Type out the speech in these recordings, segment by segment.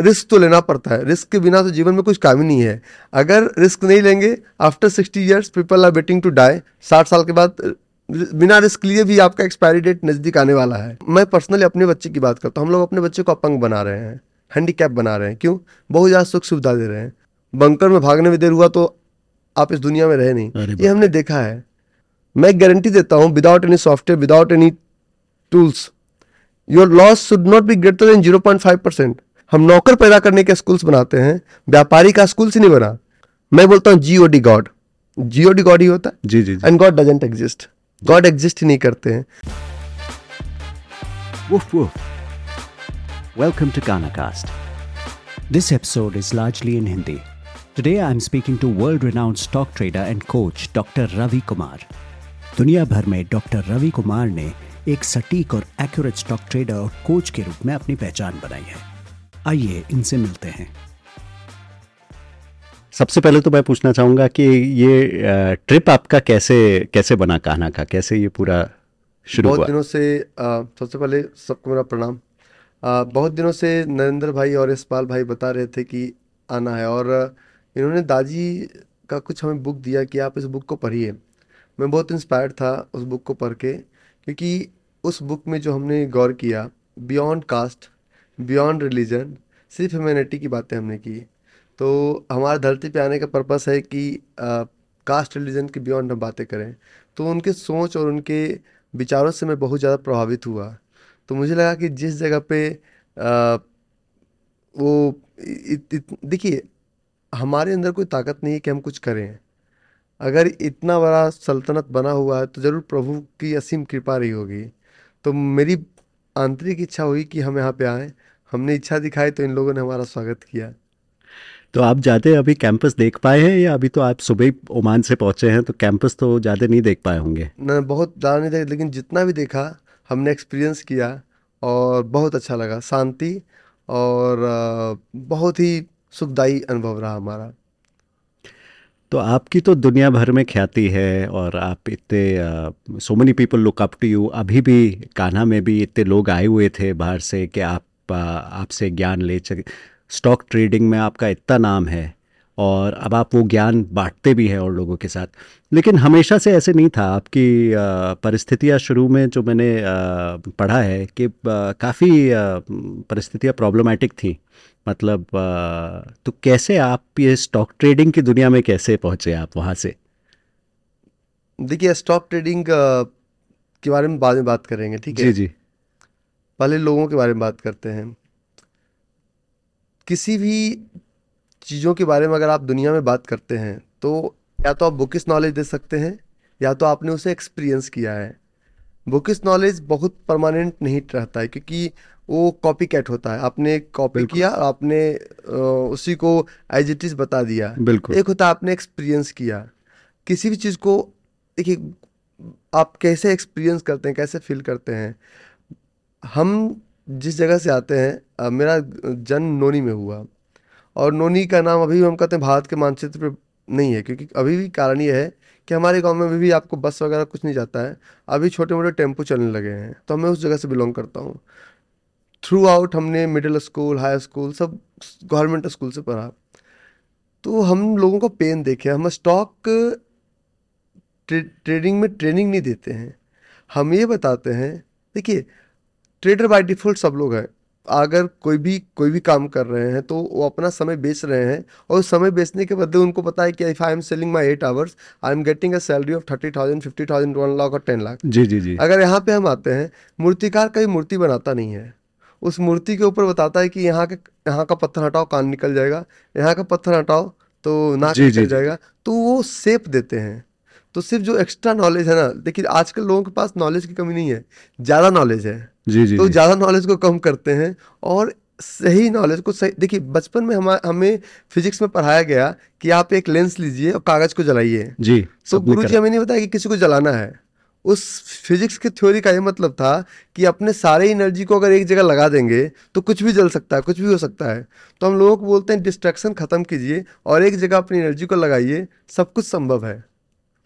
Risk तो लेना पड़ता है, रिस्क के बिना तो जीवन में कुछ काम ही नहीं है। अगर रिस्क नहीं लेंगे, after 60 years people are waiting to die. 60 साल के बाद बिना रिस्क लिए भी आपका एक्सपायरी डेट नज़दीक आने वाला है। मैं पर्सनली अपने बच्चे की बात करता हूँ, हम लोग अपने बच्चे को अपंग बना रहे हैं, हैंडीकैप बना रहे हैं। क्यों? बहुत ज़्यादा सुख सुविधा दे रहे हैं। बंकर में भागने में देर हुआ तो आप इस दुनिया में रहे नहीं, ये हमने देखा है। मैं गारंटी देता हूँ, without any software, without any tools, your loss should not be greater than 0.5%। हम नौकर पैदा करने के स्कूल्स बनाते हैं, व्यापारी का स्कूल्स ही नहीं बना। मैं बोलता हूँ जीओडी गॉड, जीओडी गॉड ही होता है। जी जी, and God doesn't exist, God exist ही नहीं करते हैं। Woof woof. Welcome to GhanaCast. This episode is largely in Hindi. Today I am speaking to world-renowned stock trader and coach Dr. Ravi Kumar. दुनिया भर में डॉक्टर रवि कुमार ने एक सटीक और एक्यूरेट स्टॉक ट्रेडर और कोच के रूप में अपनी पहचान बनाई है। आइए इनसे मिलते हैं। सबसे पहले तो मैं पूछना चाहूँगा कि ये ट्रिप आपका कैसे बना कहना का, कैसे ये पूरा शुरू हुआ? बहुत दिनों से, सबसे पहले सबको मेरा प्रणाम। बहुत दिनों से नरेंद्र भाई और यशपाल भाई बता रहे थे कि आना है, और इन्होंने दाजी का कुछ हमें बुक दिया कि आप इस बुक को पढ़िए। मैं बहुत इंस्पायर्ड था उस बुक को पढ़ के, क्योंकि उस बुक में जो हमने गौर किया, बियॉन्ड कास्ट, बियॉन्ड रिलीजन, सिर्फ ह्यूमैनिटी की बातें हमने की। तो हमारे धरती पे आने का पर्पस है कि कास्ट रिलीजन के बियॉन्ड हम बातें करें। तो उनके सोच और उनके विचारों से मैं बहुत ज़्यादा प्रभावित हुआ। तो मुझे लगा कि जिस जगह पे वो देखिए, हमारे अंदर कोई ताकत नहीं है कि हम कुछ करें। अगर इतना बड़ा सल्तनत बना हुआ है तो ज़रूर प्रभु की असीम कृपा रही होगी। तो मेरी आंतरिक इच्छा हुई कि हम यहाँ पे आएँ, हमने इच्छा दिखाई तो इन लोगों ने हमारा स्वागत किया। तो आप जाते अभी कैंपस देख पाए हैं, या अभी तो आप सुबह ओमान से पहुँचे हैं तो कैंपस तो ज़्यादा नहीं देख पाए होंगे? ना, बहुत ज़्यादा नहीं देखा, लेकिन जितना भी देखा हमने एक्सपीरियंस किया और बहुत अच्छा लगा। शांति और बहुत ही सुखदायी अनुभव रहा हमारा। तो आपकी तो दुनिया भर में ख्याति है और आप इतने, so many people look up to you. अभी भी कान्हा में भी इतने लोग आए हुए थे बाहर से कि आप आपसे ज्ञान ले सके। स्टॉक ट्रेडिंग में आपका इतना नाम है और अब आप वो ज्ञान बांटते भी हैं और लोगों के साथ। लेकिन हमेशा से ऐसे नहीं था। आपकी परिस्थितियाँ शुरू में जो मैंने पढ़ा है कि काफ़ी परिस्थितियाँ प्रॉब्लमेटिक थी, मतलब तो कैसे आप ये स्टॉक ट्रेडिंग की दुनिया में कैसे पहुँचे आप वहाँ से? देखिए, स्टॉक ट्रेडिंग के बारे में बाद में बात करेंगे, ठीक है? जी जी, पहले लोगों के बारे में बात करते हैं। किसी भी चीज़ों के बारे में अगर आप दुनिया में बात करते हैं तो या तो आप बुकिश नॉलेज दे सकते हैं, या तो आपने उसे एक्सपीरियंस किया है। बुकिश नॉलेज बहुत परमानेंट नहीं रहता है, क्योंकि वो कॉपी कैट होता है। आपने कॉपी किया, आपने उसी को एज इट इज़ बता दिया। बिल्कुल। एक होता आपने एक्सपीरियंस किया। किसी भी चीज़ को देखिए, आप कैसे एक्सपीरियंस करते हैं, कैसे फील करते हैं। हम जिस जगह से आते हैं, मेरा जन्म नोनी में हुआ, और नोनी का नाम अभी हम कहते हैं भारत के मानचित्र पे नहीं है, क्योंकि अभी भी कारण ये है कि हमारे गांव में भी आपको बस वगैरह कुछ नहीं जाता है। अभी छोटे मोटे टेम्पो चलने लगे हैं। तो मैं उस जगह से बिलोंग करता हूँ। थ्रू आउट हमने मिडिल स्कूल, हाई स्कूल, सब गवर्नमेंट स्कूल से पढ़ा। तो हम लोगों को पेन देखे। हम स्टॉक ट्रेडिंग में ट्रेनिंग नहीं देते हैं, हम ये बताते हैं। देखिए, ट्रेडर बाय डिफ़ॉल्ट सब लोग हैं। अगर कोई भी काम कर रहे हैं तो वो अपना समय बेच रहे हैं, और उस समय बेचने के बदले उनको पता है कि if I am selling my 8 hours I am getting a salary of 30,000, 50,000, 1 lakh और 10 लाख। जी जी जी। अगर यहाँ पे हम आते हैं, मूर्तिकार कभी मूर्ति बनाता नहीं है, उस मूर्ति के ऊपर बताता है कि यहाँ का पत्थर हटाओ कान निकल जाएगा, यहाँ का पत्थर हटाओ तो नाक निकल जाएगा। तो वो शेप देते हैं। तो सिर्फ जो एक्स्ट्रा नॉलेज है ना, देखिए आजकल लोगों के पास नॉलेज की कमी नहीं है, ज़्यादा नॉलेज है। जी जी। तो ज़्यादा नॉलेज को कम करते हैं और सही नॉलेज को सही। देखिए, बचपन में हमें फिजिक्स में पढ़ाया गया कि आप एक लेंस लीजिए और कागज़ को जलाइए। जी। तो गुरु जी हमें नहीं बताया कि किसी को जलाना है। उस फिजिक्स की थ्योरी का ये मतलब था कि अपने सारे एनर्जी को अगर एक जगह लगा देंगे तो कुछ भी जल सकता है, कुछ भी हो सकता है। तो हम लोगों को बोलते हैं डिस्ट्रैक्शन खत्म कीजिए और एक जगह अपनी एनर्जी को लगाइए, सब कुछ संभव है।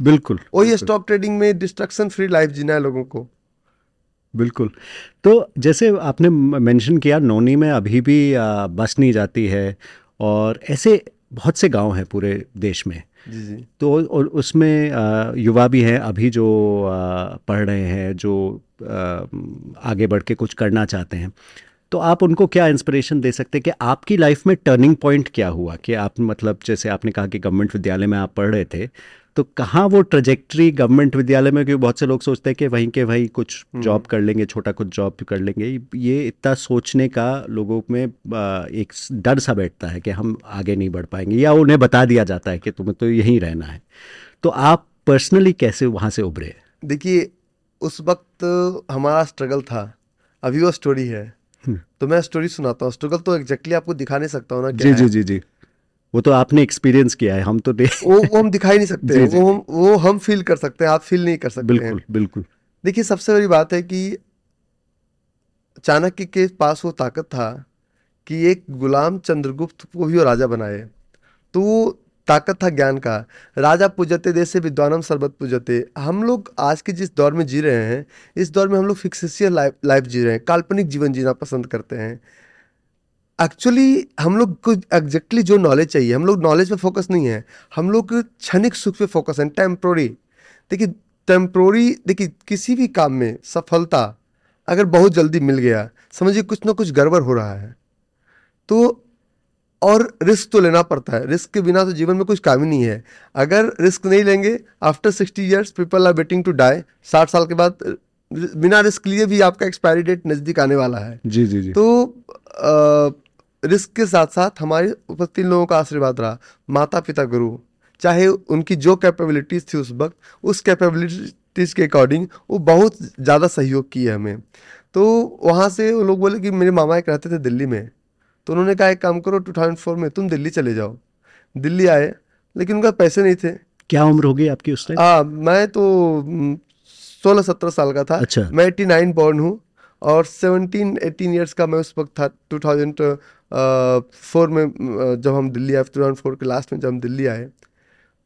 बिल्कुल। और ये स्टॉक ट्रेडिंग में डिस्ट्रक्शन फ्री लाइफ जीना है लोगों को। बिल्कुल। तो जैसे आपने मेंशन किया नौनी में अभी भी बस नहीं जाती है और ऐसे बहुत से गांव हैं पूरे देश में। जी जी। तो और उसमें युवा भी हैं अभी जो पढ़ रहे हैं, जो आगे बढ़ के कुछ करना चाहते हैं, तो आप उनको क्या इंस्पिरेशन दे सकते हैं कि आपकी लाइफ में टर्निंग पॉइंट क्या हुआ कि आप, मतलब जैसे आपने कहा कि गवर्नमेंट विद्यालय में आप पढ़ रहे थे, तो कहाँ वो ट्रेजेक्ट्री गवर्नमेंट विद्यालय में, क्योंकि बहुत से लोग सोचते हैं कि वहीं के वहीं कुछ जॉब कर लेंगे, छोटा कुछ जॉब कर लेंगे, ये इतना सोचने का लोगों में एक डर सा बैठता है कि हम आगे नहीं बढ़ पाएंगे, या उन्हें बता दिया जाता है कि तुम्हें तो यहीं रहना है। तो आप पर्सनली कैसे वहाँ से उभरे? देखिए, उस वक्त हमारा स्ट्रगल था, अभी वो स्टोरी है तो मैं स्टोरी सुनाता हूँ। स्ट्रगल तो एग्जैक्टली आपको दिखा नहीं सकता हूँ ना। जी जी जी जी, वो तो आपने एक्सपीरियंस किया है, हम तो वो हम दिखा ही नहीं सकते। जी, जी, वो हम फील कर सकते हैं, आप फील नहीं कर सकते। बिल्कुल बिल्कुल। देखिए, सबसे बड़ी बात है कि चाणक्य के पास वो ताकत था कि एक गुलाम चंद्रगुप्त को भी वो राजा बनाए, तो वो ताकत था ज्ञान का। राजा पूजते देशे विद्वानम सर्वत पूजते। हम लोग आज के जिस दौर में जी रहे हैं, इस दौर में हम लोग फिक्सेशियल लाइफ जी रहे हैं, काल्पनिक जीवन जीना पसंद करते हैं। एक्चुअली हम लोग को एग्जैक्टली जो नॉलेज चाहिए, हम लोग नॉलेज पे फोकस नहीं है, हम लोग क्षणिक सुख पे फोकस है, टेम्प्रोरी। देखिए टेम्प्रोरी, देखिए किसी भी काम में सफलता अगर बहुत जल्दी मिल गया, समझिए कुछ ना कुछ गड़बड़ हो रहा है। तो और रिस्क तो लेना पड़ता है, रिस्क के बिना तो जीवन में कुछ काम ही नहीं है। अगर रिस्क नहीं लेंगे, after 60 years people are waiting to die. 60 साल के बाद बिना रिस्क लिए भी आपका एक्सपायरी डेट नज़दीक आने वाला है। जी जी जी। तो रिस्क के साथ साथ हमारे ऊपर 3 लोगों का आशीर्वाद रहा, माता पिता गुरु। चाहे उनकी जो कैपेबिलिटीज़ थी उस वक्त, उस कैपेबिलिटीज़ के अकॉर्डिंग वो बहुत ज़्यादा सहयोग किए हमें। तो वहाँ से वो लोग बोले कि मेरे मामा एक रहते थे दिल्ली में, तो उन्होंने कहा एक काम करो, 2004 में तुम दिल्ली चले जाओ। दिल्ली आए, लेकिन उनका पैसे नहीं थे। क्या उम्र हो गई आपकी उस टाइम? हाँ, मैं तो 16-17 साल का था। अच्छा। मैं 89 बॉर्न हूँ और 17-18 ईयर्स का मैं उस वक्त था। 2004 में जब हम दिल्ली आए, 2004 के लास्ट में जब हम दिल्ली आए,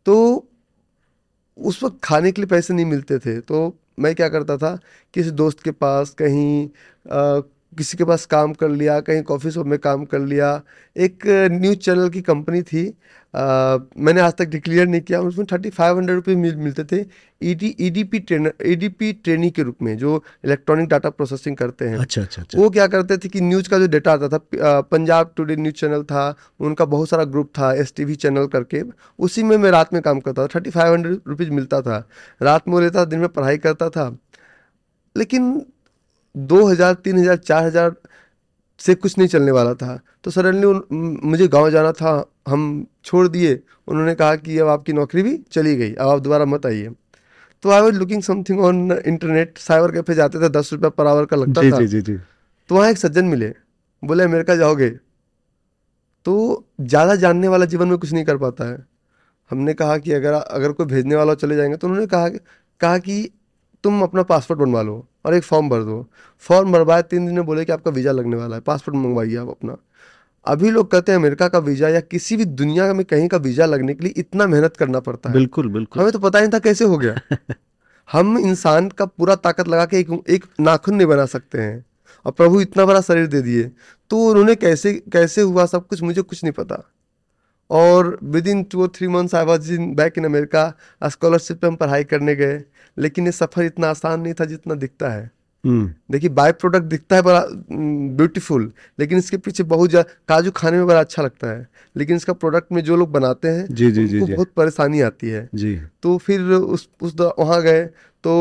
तो उस वक्त खाने के लिए पैसे नहीं मिलते थे। तो मैं क्या करता था, किसी दोस्त के पास, कहीं किसी के पास काम कर लिया, कहीं कॉफ़ी शॉप में काम कर लिया। एक न्यूज़ चैनल की कंपनी थी, मैंने आज तक डिक्लेयर नहीं किया, उसमें 3500 रुपये मिलते थे EDP ट्रेनी के रूप में, जो इलेक्ट्रॉनिक डाटा प्रोसेसिंग करते हैं। अच्छा अच्छा अच्छा। वो क्या करते थे कि न्यूज़ का जो डाटा आता था, पंजाब टुडे न्यूज़ चैनल था, उनका बहुत सारा ग्रुप था, STV चैनल करके, उसी में मैं रात में काम करता था। 3500 रुपीज़ मिलता था, रात में लेता, दिन में पढ़ाई करता था। लेकिन 2000, 3000, 4000 से कुछ नहीं चलने वाला था। तो सडनली मुझे गांव जाना था, हम छोड़ दिए। उन्होंने कहा कि अब आपकी नौकरी भी चली गई, अब आप दोबारा मत आइए। तो I was looking something on internet, cyber cafe जाते थे, 10 रुपया per hour का लगता था। जी जी जी। तो वहाँ एक सज्जन मिले, बोले अमेरिका जाओगे तो ज़्यादा जानने वाला जीवन में कुछ नहीं कर पाता है। हमने कहा कि अगर कोई भेजने वाला चले जाएंगे, तो उन्होंने कहा कि तुम अपना पासपोर्ट बनवा लो और एक फॉर्म भर दो। फॉर्म भरवाया, 3 दिन में बोले कि आपका वीज़ा लगने वाला है, पासपोर्ट मंगवाइए आप अपना। अभी लोग कहते हैं अमेरिका का वीज़ा या किसी भी दुनिया में कहीं का वीज़ा लगने के लिए इतना मेहनत करना पड़ता है। बिल्कुल बिल्कुल। हमें तो पता नहीं था कैसे हो गया। हम इंसान का पूरा ताकत लगा के एक नाखून नहीं बना सकते हैं, और प्रभु इतना बड़ा शरीर दे दिए। तो उन्होंने कैसे हुआ सब कुछ, मुझे कुछ नहीं पता। और within 2 or 3 months I was back in America. Scholarship पर हम पढ़ाई करने गए, लेकिन ये सफ़र इतना आसान नहीं था जितना दिखता है। देखिए, बाय प्रोडक्ट दिखता है बड़ा ब्यूटीफुल, लेकिन इसके पीछे बहुत काजू खाने में बड़ा अच्छा लगता है, लेकिन इसका प्रोडक्ट में जो लोग बनाते हैं जी जी जी, बहुत परेशानी आती है। जी। तो फिर उस वहाँ गए तो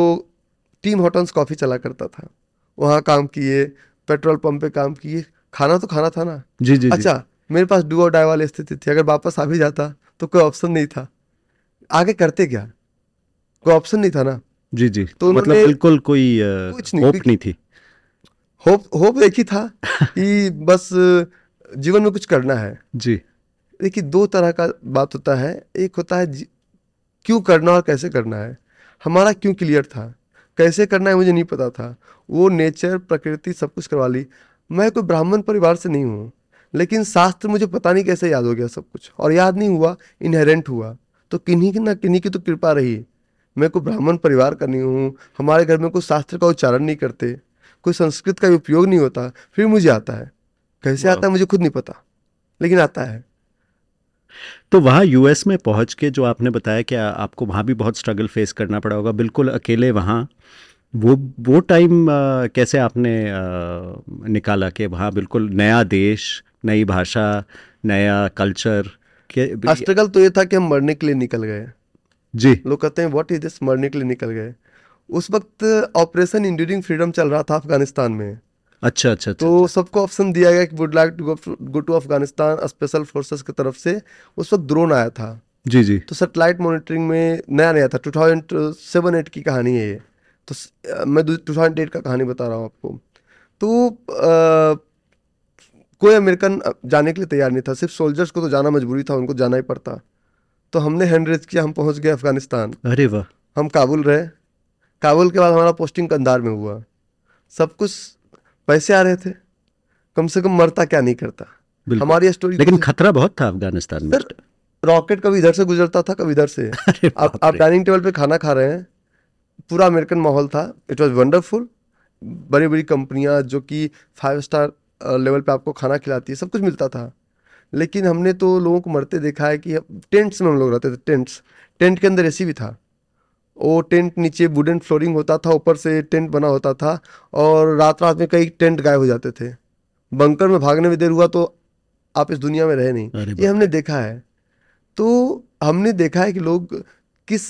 टीम हॉटन्स कॉफ़ी चला करता था, वहाँ काम किए, पेट्रोल पम्प पे काम किए। खाना तो खाना था ना। जी जी। अच्छा, मेरे पास डू और डाई वाली स्थिति थी, अगर वापस आ भी जाता तो कोई ऑप्शन नहीं था, आगे करते क्या, कोई ऑप्शन नहीं था ना। जी जी। तो मतलब बिल्कुल कोई कुछ नहीं, होप नहीं थी। होप एक ही था कि बस जीवन में कुछ करना है। जी। देखिए, 2 तरह का बात होता है, एक होता है क्यों करना और कैसे करना है। हमारा क्यों क्लियर था, कैसे करना है मुझे नहीं पता था। वो नेचर, प्रकृति सब कुछ करवा ली। मैं कोई ब्राह्मण परिवार से नहीं हूँ, लेकिन शास्त्र मुझे पता नहीं कैसे याद हो गया सब कुछ, और याद नहीं हुआ, इनहेरेंट हुआ। तो किन्हीं की तो कृपा रही। मैं कोई ब्राह्मण परिवार का नहीं हूँ, हमारे घर में कोई शास्त्र का उच्चारण नहीं करते, कोई संस्कृत का भी उपयोग नहीं होता, फिर मुझे आता है। कैसे आता है मुझे खुद नहीं पता, लेकिन आता है। तो वहाँ यूएस में पहुँच के जो आपने बताया कि आपको वहाँ भी बहुत स्ट्रगल फेस करना पड़ा होगा, बिल्कुल अकेले वहाँ, वो टाइम कैसे आपने निकाला कि वहाँ बिल्कुल नया देश, नई भाषा, नया कल्चर? स्ट्रगल तो ये था कि हम मरने के लिए निकल गए जी। लोग कहते हैं व्हाट इज दिस, मरने के लिए निकल गए। उस वक्त ऑपरेशन इंड्यूरिंग फ्रीडम चल रहा था अफगानिस्तान में। अच्छा अच्छा। तो सबको ऑप्शन दिया गया कि would like to go to Afghanistan, special forces की तरफ से उस वक्त ड्रोन आया था जी जी। तो सैटेलाइट मॉनिटरिंग में नया नया था, 2007-8 की कहानी है ये, तो मैं 2008 का कहानी बता रहा हूँ आपको। तो कोई अमेरिकन जाने के लिए तैयार नहीं था, सिर्फ सोल्जर्स को तो जाना मजबूरी था, उनको जाना ही पड़ता। तो हमने हैंड रेज किया, हम पहुँच गए अफगानिस्तान। अरे वाह। हम काबुल रहे, काबुल के बाद हमारा पोस्टिंग कंधार में हुआ। सब कुछ पैसे आ रहे थे, कम से कम मरता क्या नहीं करता हमारी स्टोरी। लेकिन खतरा बहुत था अफगानिस्तान में, रॉकेट कभी इधर से गुजरता था कभी इधर से। आप डाइनिंग टेबल पे खाना खा रहे हैं, पूरा अमेरिकन माहौल था। It was wonderful. बड़ी बड़ी कंपनियां जो कि 5 स्टार लेवल पे आपको खाना खिलाती है, सब कुछ मिलता था। लेकिन हमने तो लोगों को मरते देखा है कि टेंट्स में हम लोग रहते थे। टेंट के अंदर एसी भी था, वो टेंट नीचे वुडन फ्लोरिंग होता था, ऊपर से टेंट बना होता था, और रात में कई टेंट गायब हो जाते थे। बंकर में भागने में देर हुआ तो आप इस दुनिया में रहे नहीं, ये हमने देखा है। तो हमने देखा है कि लोग किस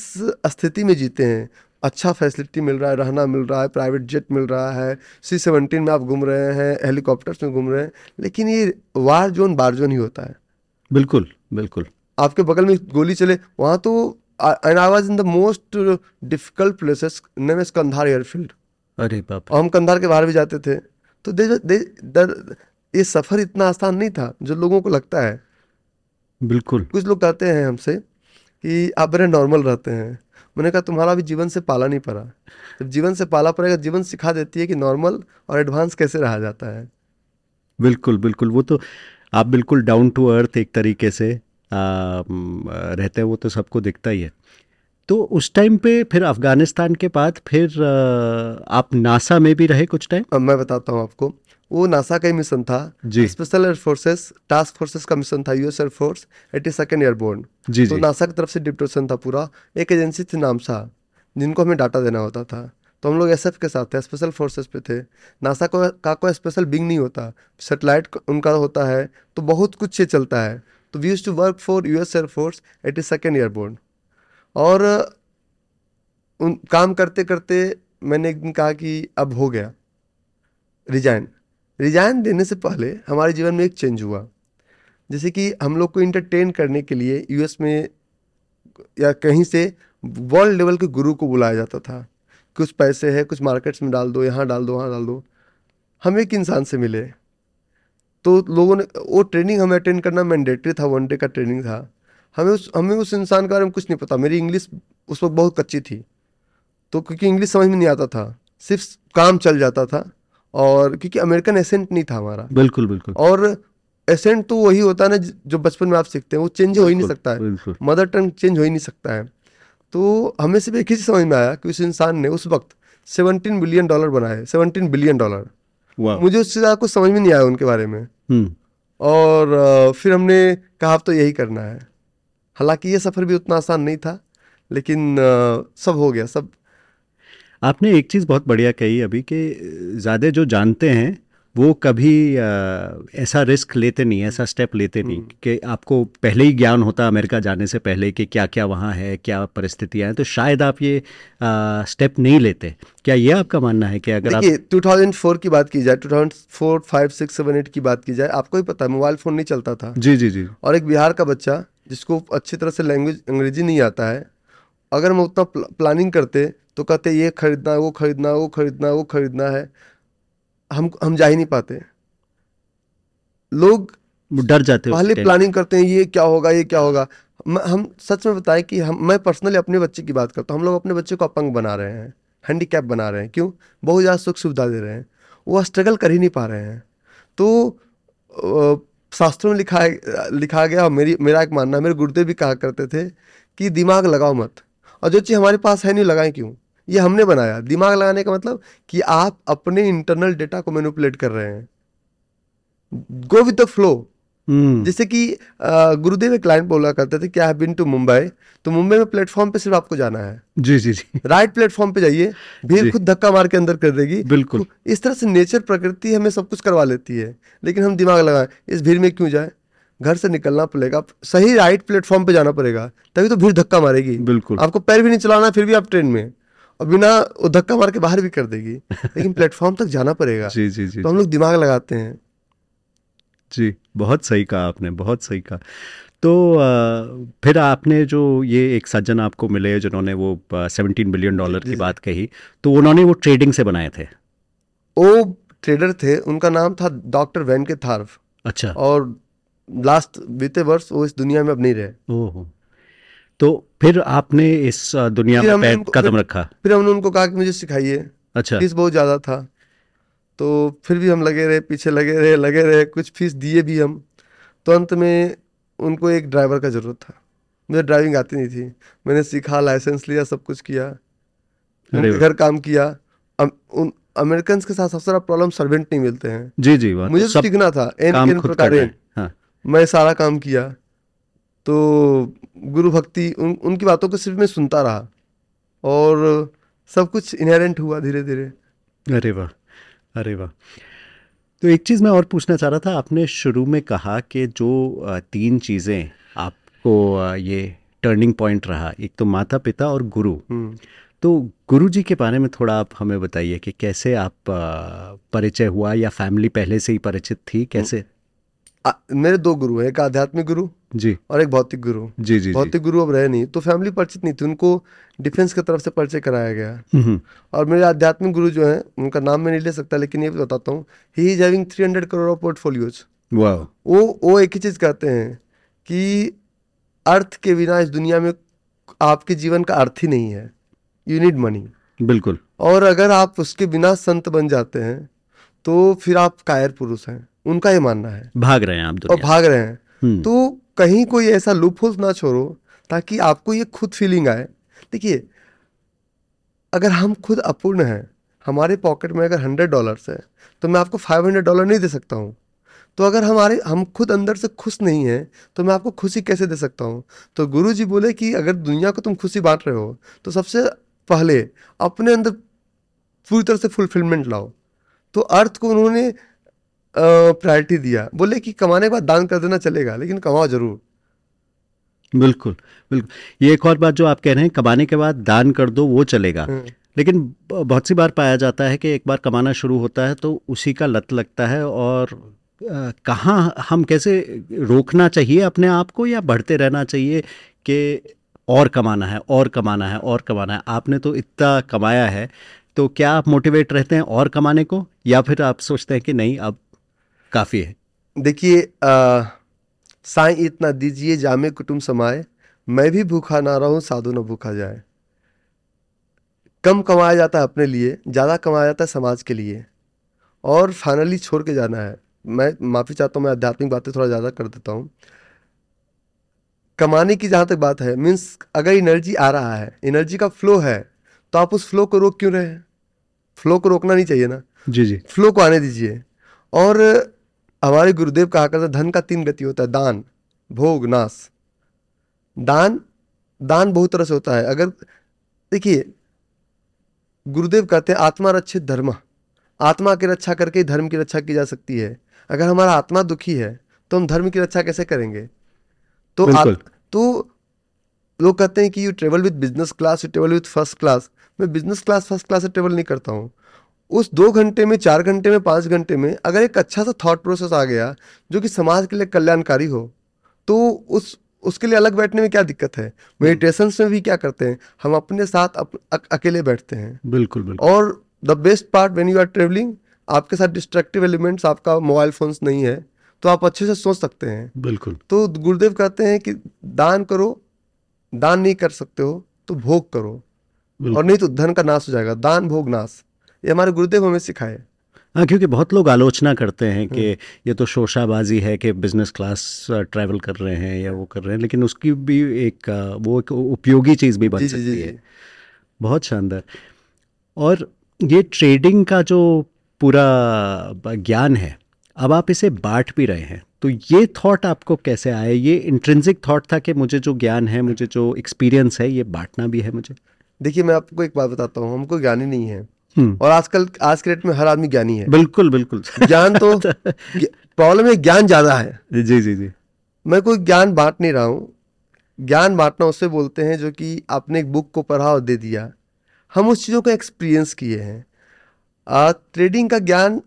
स्थिति में जीते हैं। अच्छा फैसिलिटी मिल रहा है, रहना मिल रहा है, प्राइवेट जेट मिल रहा है, C-17 में आप घूम रहे हैं, हेलीकॉप्टर्स में घूम रहे हैं, लेकिन ये वार जोन बार जोन ही होता है। बिल्कुल बिल्कुल। आपके बगल में गोली चले वहाँ तो। And I was in the most difficult places, name is Kandahar airfield. अरे बाप। हम कंधार के बाहर भी जाते थे। तो ये सफ़र इतना आसान नहीं था जो लोगों को लगता है। बिल्कुल। कुछ लोग कहते हैं हमसे कि आप बड़े नॉर्मल रहते हैं। मैंने कहा तुम्हारा भी जीवन से पाला नहीं पड़ा, जब जीवन से पाला पड़ेगा। जीवन सिखा देती है कि नॉर्मल और एडवांस कैसे रहा जाता है। बिल्कुल बिल्कुल। वो तो आप बिल्कुल डाउन टू अर्थ एक तरीके से रहते हैं, वो तो सबको दिखता ही है। तो उस टाइम पे फिर अफ़गानिस्तान के बाद फिर आप नासा में भी रहे कुछ टाइम। मैं बताता हूँ आपको, वो नासा का ही मिशन था जी। Special air forces task forces का मिशन था, US air force 82nd airborne जी। तो नासा की तरफ से डिप्टोशन था पूरा। एक एजेंसी थी नामसा, जिनको हमें डाटा देना होता था। तो हम लोग एसएफ के साथ थे, स्पेशल फोर्सेस पे थे। नासा का कोई स्पेशल विंग नहीं होता, सेटेलाइट उनका होता है, तो बहुत कुछ ये चलता है। तो we use to work for US air force 82nd airborne. और काम करते करते मैंने एक दिन कहा कि अब हो गया, रिजाइन देने से पहले हमारे जीवन में एक चेंज हुआ। जैसे कि हम लोग को इंटरटेन करने के लिए यूएस में या कहीं से वर्ल्ड लेवल के गुरु को बुलाया जाता था। कुछ पैसे है, कुछ मार्केट्स में डाल दो, यहाँ डाल दो, वहाँ डाल दो। हम एक इंसान से मिले, तो लोगों ने वो ट्रेनिंग हमें अटेंड करना मैंडेटरी था, 1 डे का ट्रेनिंग था। हमें उस इंसान के बारे में कुछ नहीं पता। मेरी इंग्लिश उस वक्त बहुत कच्ची थी, तो क्योंकि इंग्लिश समझ में नहीं आता था, सिर्फ काम चल जाता था। और क्योंकि अमेरिकन एसेंट नहीं था हमारा। बिल्कुल बिल्कुल। और एसेंट तो वही होता है ना जो बचपन में आप सीखते हैं, वो चेंज हो ही नहीं सकता है, मदर टंग चेंज हो ही नहीं सकता है। तो हमें सिर्फ एक ही समझ में आया कि उस इंसान ने उस वक्त $17 बिलियन बनाए, $17 बिलियन। Wow. मुझे उससे ज़्यादा कुछ समझ में नहीं आया उनके बारे में। और फिर हमने कहा अब तो यही करना है। हालांकि ये सफ़र भी उतना आसान नहीं था, लेकिन सब हो गया सब। आपने एक चीज़ बहुत बढ़िया कही अभी कि ज़्यादा जो जानते हैं वो कभी ऐसा रिस्क लेते नहीं, ऐसा स्टेप लेते नहीं कि आपको पहले ही ज्ञान होता अमेरिका जाने से पहले कि क्या क्या वहाँ है, क्या परिस्थितियाँ हैं, तो शायद आप ये स्टेप नहीं लेते। क्या ये आपका मानना है कि अगर आप 2004 की बात की जाए, 2004, 2005, 2006, 2007, 2008 की बात की जाए, आपको ही पता है मोबाइल फ़ोन नहीं चलता था जी जी जी। और एक बिहार का बच्चा जिसको अच्छी तरह से लैंग्वेज अंग्रेजी नहीं आता है, अगर हम उतना प्लानिंग करते तो कहते ये खरीदना, वो खरीदना, वो खरीदना, वो खरीदना है। हम जा ही नहीं पाते। लोग डर जाते हैं, पहले प्लानिंग करते हैं ये क्या होगा, ये क्या होगा। हम सच में बताएं कि मैं पर्सनली अपने बच्चे की बात करता हूँ। हम लोग अपने बच्चे को अपंग बना रहे हैं, हैंडीकैप बना रहे हैं। क्यों? बहुत ज़्यादा सुख सुविधा दे रहे हैं, वो स्ट्रगल कर ही नहीं पा रहे हैं। तो शास्त्रों में लिखा गया, और मेरा एक मानना है, मेरे गुरुदेव भी कहा करते थे कि दिमाग लगाओ मत, और जो चीज़ हमारे पास है नहीं लगाएं क्यों। ये हमने बनाया। दिमाग लगाने का मतलब कि आप अपने इंटरनल डेटा को मैनिपुलेट कर रहे हैं। Go with the flow. जैसे कि गुरुदेव एक क्लाइंट बोला करते थे कि I have been to Mumbai, तो मुंबई में प्लेटफॉर्म पे सिर्फ आपको जाना है। जी जी जी, राइट प्लेटफॉर्म पे जाइए, भीड़ खुद धक्का मार के अंदर कर देगी। बिल्कुल। तो इस तरह से नेचर, प्रकृति हमें सब कुछ करवा लेती है, लेकिन हम दिमाग लगाएं इस भीड़ में क्यों जाए, घर से निकलना पड़ेगा, सही राइट प्लेटफॉर्म पे जाना पड़ेगा, तभी तो भीड़ धक्का मारेगी। बिल्कुल। आपको पैर भी नहीं चलाना फिर भी आप ट्रेन में, और बिना वो धक्का मार के बाहर भी कर देगी, लेकिन प्लेटफॉर्म तक जाना पड़ेगा। जी जी जी, तो हम लोग दिमाग लगाते हैं। जी, बहुत सही कहा आपने, बहुत सही कहा। तो फिर आपने जो ये एक सज्जन आपको मिले जिन्होंने वो $17 बिलियन की बात कही, तो उन्होंने वो ट्रेडिंग से बनाए थे। वो ट्रेडर थे, उनका नाम था डॉक्टर वैन के थार्फ। अच्छा। और लास्ट बीते वर्ष वो इस दुनिया में अब नहीं रहे। ओह। तो फिर आपने इस दुनिया में कदम रखा। फिर हमने उनको कहा कि मुझे सिखाइए। अच्छा। फीस बहुत ज़्यादा था, तो फिर भी हम लगे रहे, पीछे लगे रहे, कुछ फीस दिए भी हम। तो अंत में उनको एक ड्राइवर का ज़रूरत था। मुझे ड्राइविंग आती नहीं थी, मैंने सीखा, लाइसेंस लिया, सब कुछ किया, उनके घर काम किया। उन अमेरिकन के साथ सबसे बड़ा प्रॉब्लम सर्वेंट नहीं मिलते हैं। जी जी, मुझे सीखना था, एन प्रकार मैं सारा काम किया। तो गुरु भक्ति, उनकी बातों को सिर्फ मैं सुनता रहा और सब कुछ इनहेरेंट हुआ धीरे धीरे। अरे वाह, अरे वाह। तो एक चीज़ मैं और पूछना चाह रहा था, आपने शुरू में कहा कि जो 3 चीज़ें आपको ये टर्निंग पॉइंट रहा, एक तो माता पिता और गुरु। तो गुरु जी के बारे में थोड़ा आप हमें बताइए कि कैसे आप परिचय हुआ, या फैमिली पहले से ही परिचित थी, कैसे? मेरे 2 गुरु हैं, एक आध्यात्मिक गुरु जी और एक भौतिक गुरु। जी जी, भौतिक गुरु अब रहे नहीं, तो फैमिली परिचित नहीं थी, उनको डिफेंस की तरफ से परिचय कराया गया। और मेरे आध्यात्मिक गुरु जो हैं, उनका नाम मैं नहीं ले सकता, लेकिन ये बताता हूँ, he is having 300 crore of portfolios. वो एक ही चीज़ कहते हैं कि अर्थ के बिना इस दुनिया में आपके जीवन का अर्थ ही नहीं है, यू नीड मनी। बिल्कुल। और अगर आप उसके बिना संत बन जाते हैं तो फिर आप कायर पुरुष हैं, उनका ये मानना है। भाग रहे हैं आप दुनिया, और भाग रहे हैं। तो कहीं कोई ऐसा लूपहोल ना छोड़ो, ताकि आपको ये खुद फीलिंग आए। देखिए, अगर हम खुद अपूर्ण हैं, हमारे पॉकेट में अगर $100 है तो मैं आपको $500 नहीं दे सकता हूँ। तो अगर हम खुद अंदर से खुश नहीं हैं तो मैं आपको खुशी कैसे दे सकता हूँ? तो गुरु जी बोले कि अगर दुनिया को तुम खुशी बांट रहे हो तो सबसे पहले अपने अंदर पूरी तरह से फुलफिलमेंट लाओ। तो अर्थ को उन्होंने प्रायोरिटी दिया, बोले कि कमाने के बाद दान कर देना चलेगा, लेकिन कमाओ जरूर। बिल्कुल बिल्कुल। ये एक और बात जो आप कह रहे हैं, कमाने के बाद दान कर दो वो चलेगा, लेकिन बहुत सी बार पाया जाता है कि एक बार कमाना शुरू होता है तो उसी का लत लगता है। और कहाँ हम कैसे रोकना चाहिए अपने आप को, या बढ़ते रहना चाहिए कि और कमाना है और कमाना है और कमाना है? आपने तो इतना कमाया है, तो क्या आप मोटिवेट रहते हैं और कमाने को, या फिर आप सोचते हैं कि नहीं अब काफ़ी है? देखिए, साईं इतना दीजिए जामे कुटुम समाए, मैं भी भूखा ना रहूं साधु ना भूखा जाए। कम कमाया जाता है अपने लिए, ज़्यादा कमाया जाता है समाज के लिए, और फाइनली छोड़ के जाना है। मैं माफ़ी चाहता हूं, मैं आध्यात्मिक बातें थोड़ा ज़्यादा कर देता हूं। कमाने की जहाँ तक बात है, मीन्स अगर एनर्जी आ रहा है, एनर्जी का फ्लो है, तो आप उस फ्लो को रोक क्यों रहे हैं? फ्लो को रोकना नहीं चाहिए ना। जी जी, फ्लो को आने दीजिए। और हमारे गुरुदेव कहा करते धन का 3 गति होता है, दान, भोग, नाश। दान, दान बहुत तरह से होता है। अगर देखिए, गुरुदेव कहते हैं आत्मा रक्षित धर्म, आत्मा की रक्षा करके धर्म की रक्षा की जा सकती है। अगर हमारा आत्मा दुखी है तो हम धर्म की रक्षा कैसे करेंगे? तो लोग कहते हैं कि you travel with business class, you travel with first class. मैं बिजनेस क्लास, फर्स्ट क्लास से ट्रेवल नहीं करता हूँ। उस 2 घंटे में, 4 घंटे में, 5 घंटे में अगर एक अच्छा सा थॉट प्रोसेस आ गया जो कि समाज के लिए कल्याणकारी हो, तो उसके लिए अलग बैठने में क्या दिक्कत है? मेडिटेशन में भी क्या करते हैं हम, अपने साथ अकेले बैठते हैं। बिल्कुल बिल्कुल। और the best part, when you are travelling, आपके साथ डिस्ट्रक्टिव एलिमेंट्स, आपका मोबाइल फोन्स नहीं है, तो आप अच्छे से सोच सकते हैं। बिल्कुल। तो गुरुदेव कहते हैं कि दान करो, दान नहीं कर सकते हो तो भोग करो, और नहीं तो धन का नाश हो जाएगा। दान, भोग, नाश, ये हमारे गुरुदेव हमें सिखाए। हाँ, क्योंकि बहुत लोग आलोचना करते हैं कि ये तो शोशाबाजी है कि बिजनेस क्लास ट्रैवल कर रहे हैं या वो कर रहे हैं, लेकिन उसकी भी एक उपयोगी चीज़ भी बन सकती है। बहुत शानदार। और ये ट्रेडिंग का जो पूरा ज्ञान है, अब आप इसे बांट भी रहे हैं, तो ये थॉट आपको कैसे आया? ये इंट्रिंसिक थॉट था कि मुझे जो ज्ञान है, मुझे जो एक्सपीरियंस है, ये बांटना भी है मुझे? देखिए, मैं आपको एक बात बताता हूँ, हमको ज्ञानी नहीं है। और आजकल आज के डेट में हर आदमी ज्ञानी है। बिल्कुल बिल्कुल, ज्ञान तो प्रॉब्लम है, ज्ञान ज्यादा है। जी जी जी, मैं कोई ज्ञान बांट नहीं रहा हूँ। ज्ञान बांटना उससे बोलते हैं जो कि आपने एक बुक को पढ़ा और दे दिया, हम उस चीज़ों का एक्सपीरियंस किए हैं। ट्रेडिंग का ज्ञान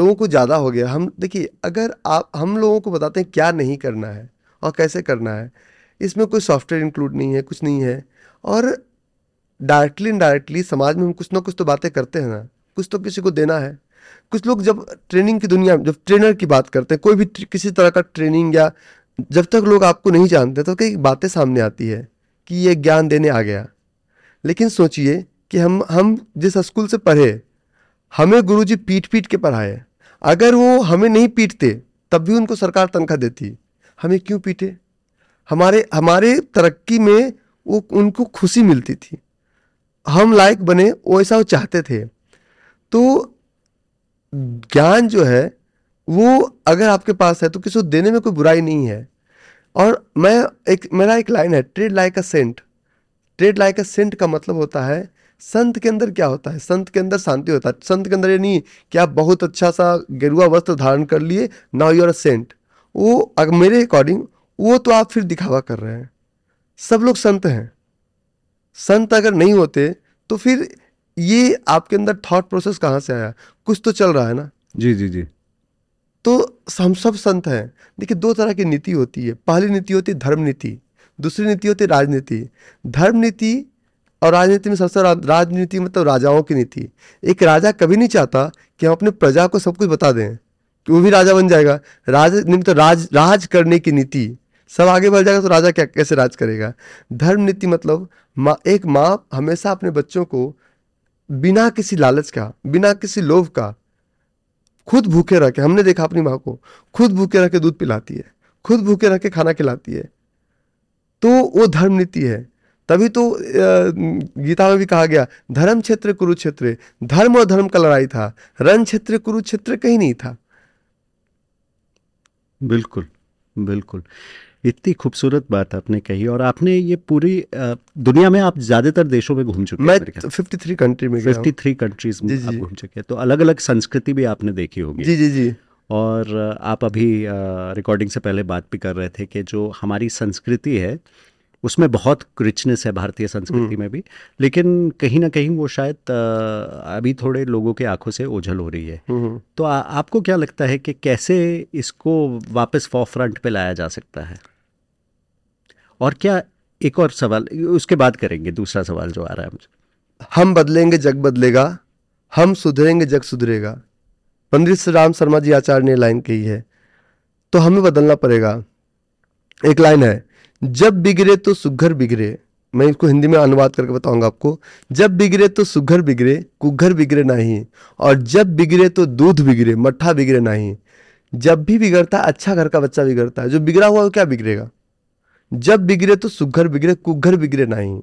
लोगों को ज़्यादा हो गया। हम देखिए, अगर आप हम लोगों को बताते हैं क्या नहीं करना है और कैसे करना है, इसमें कोई सॉफ्टवेयर इंक्लूड नहीं है, कुछ नहीं है। और डायरेक्टली इनडायरेक्टली समाज में हम कुछ ना कुछ तो बातें करते हैं ना, कुछ तो किसी को देना है। कुछ लोग जब ट्रेनिंग की दुनिया में, जब ट्रेनर की बात करते हैं, कोई भी किसी तरह का ट्रेनिंग, या जब तक लोग आपको नहीं जानते तो कई बातें सामने आती है कि ये ज्ञान देने आ गया। लेकिन सोचिए कि हम जिस स्कूल से पढ़े, हमें गुरुजी पीट पीट के पढ़ाए। अगर वो हमें नहीं पीटते तब भी उनको सरकार तनख्वाह देती, हमें क्यों पीटे? हमारे तरक्की में वो उनको खुशी मिलती थी, हम लायक बने, वो ऐसा वो चाहते थे। तो ज्ञान जो है वो अगर आपके पास है तो किसी को देने में कोई बुराई नहीं है। और मेरा एक लाइन है, trade like a saint. Trade like a saint का मतलब होता है, संत के अंदर क्या होता है? संत के अंदर शांति होता है। संत के अंदर ये नहीं कि आप बहुत अच्छा सा गेरुआ वस्त्र धारण कर लिए, now you are a saint. वो अगर मेरे अकॉर्डिंग वो तो आप फिर दिखावा कर रहे हैं। सब लोग संत हैं, संत अगर नहीं होते तो फिर ये आपके अंदर थॉट प्रोसेस कहाँ से आया? कुछ तो चल रहा है ना। जी जी जी, तो हम सब संत हैं। देखिए, दो तरह की नीति होती है। पहली नीति होती है धर्म नीति, दूसरी नीति होती है राजनीति। धर्म नीति और राजनीति में सबसे राजनीति मतलब राजाओं की नीति। एक राजा कभी नहीं चाहता कि हम अपने प्रजा को सब कुछ बता दें कि वो भी राजा बन जाएगा। राज करने की नीति, सब आगे बढ़ जाएगा तो राजा क्या कैसे राज करेगा। धर्म नीति मतलब एक माँ हमेशा अपने बच्चों को बिना किसी लालच का, बिना किसी लोभ का, खुद भूखे रह के, हमने देखा अपनी माँ को खुद भूखे रह के दूध पिलाती है, खुद भूखे रह के खाना खिलाती है। तो वो धर्म नीति है। तभी तो गीता में भी कहा गया, धर्म क्षेत्र कुरुक्षेत्र। धर्म और धर्म का लड़ाई था, रण क्षेत्र कुरुक्षेत्र कहीं नहीं था। बिल्कुल बिल्कुल, इतनी खूबसूरत बात आपने कही। और आपने ये पूरी दुनिया में, आप ज़्यादातर देशों में घूम चुके हैं। मैं 53 कंट्री में, 53 कंट्रीज में आप घूम चुके हैं, तो अलग अलग संस्कृति भी आपने देखी होगी। जी जी जी। और आप अभी रिकॉर्डिंग से पहले बात भी कर रहे थे कि जो हमारी संस्कृति है उसमें बहुत रिचनेस है, भारतीय संस्कृति में भी, लेकिन कहीं ना कहीं वो शायद अभी थोड़े लोगों के आंखों से ओझल हो रही है। तो आपको क्या लगता है कि कैसे इसको वापस फॉरफ्रंट पे लाया जा सकता है? और क्या, एक और सवाल उसके बाद करेंगे, दूसरा सवाल जो आ रहा है मुझे। हम बदलेंगे जग बदलेगा, हम सुधरेंगे जग सुधरेगा। पंडित राम शर्मा जी आचार्य ने लाइन कही है, तो हमें बदलना पड़ेगा। एक लाइन है, जब बिगड़े तो सुघर बिगड़े। मैं इसको हिंदी में अनुवाद करके बताऊंगा आपको। जब बिगड़े तो सुघर बिगड़े, कुघर बिगड़े नहीं, और जब बिगड़े तो दूध बिगड़े, मट्ठा बिगड़े नहीं। जब भी बिगड़ता है, अच्छा घर का बच्चा बिगड़ता है, जो बिगड़ा हुआ वो क्या बिगड़ेगा? जब बिगड़े तो सुघर बिगड़े, कुघर बिगड़े नहीं,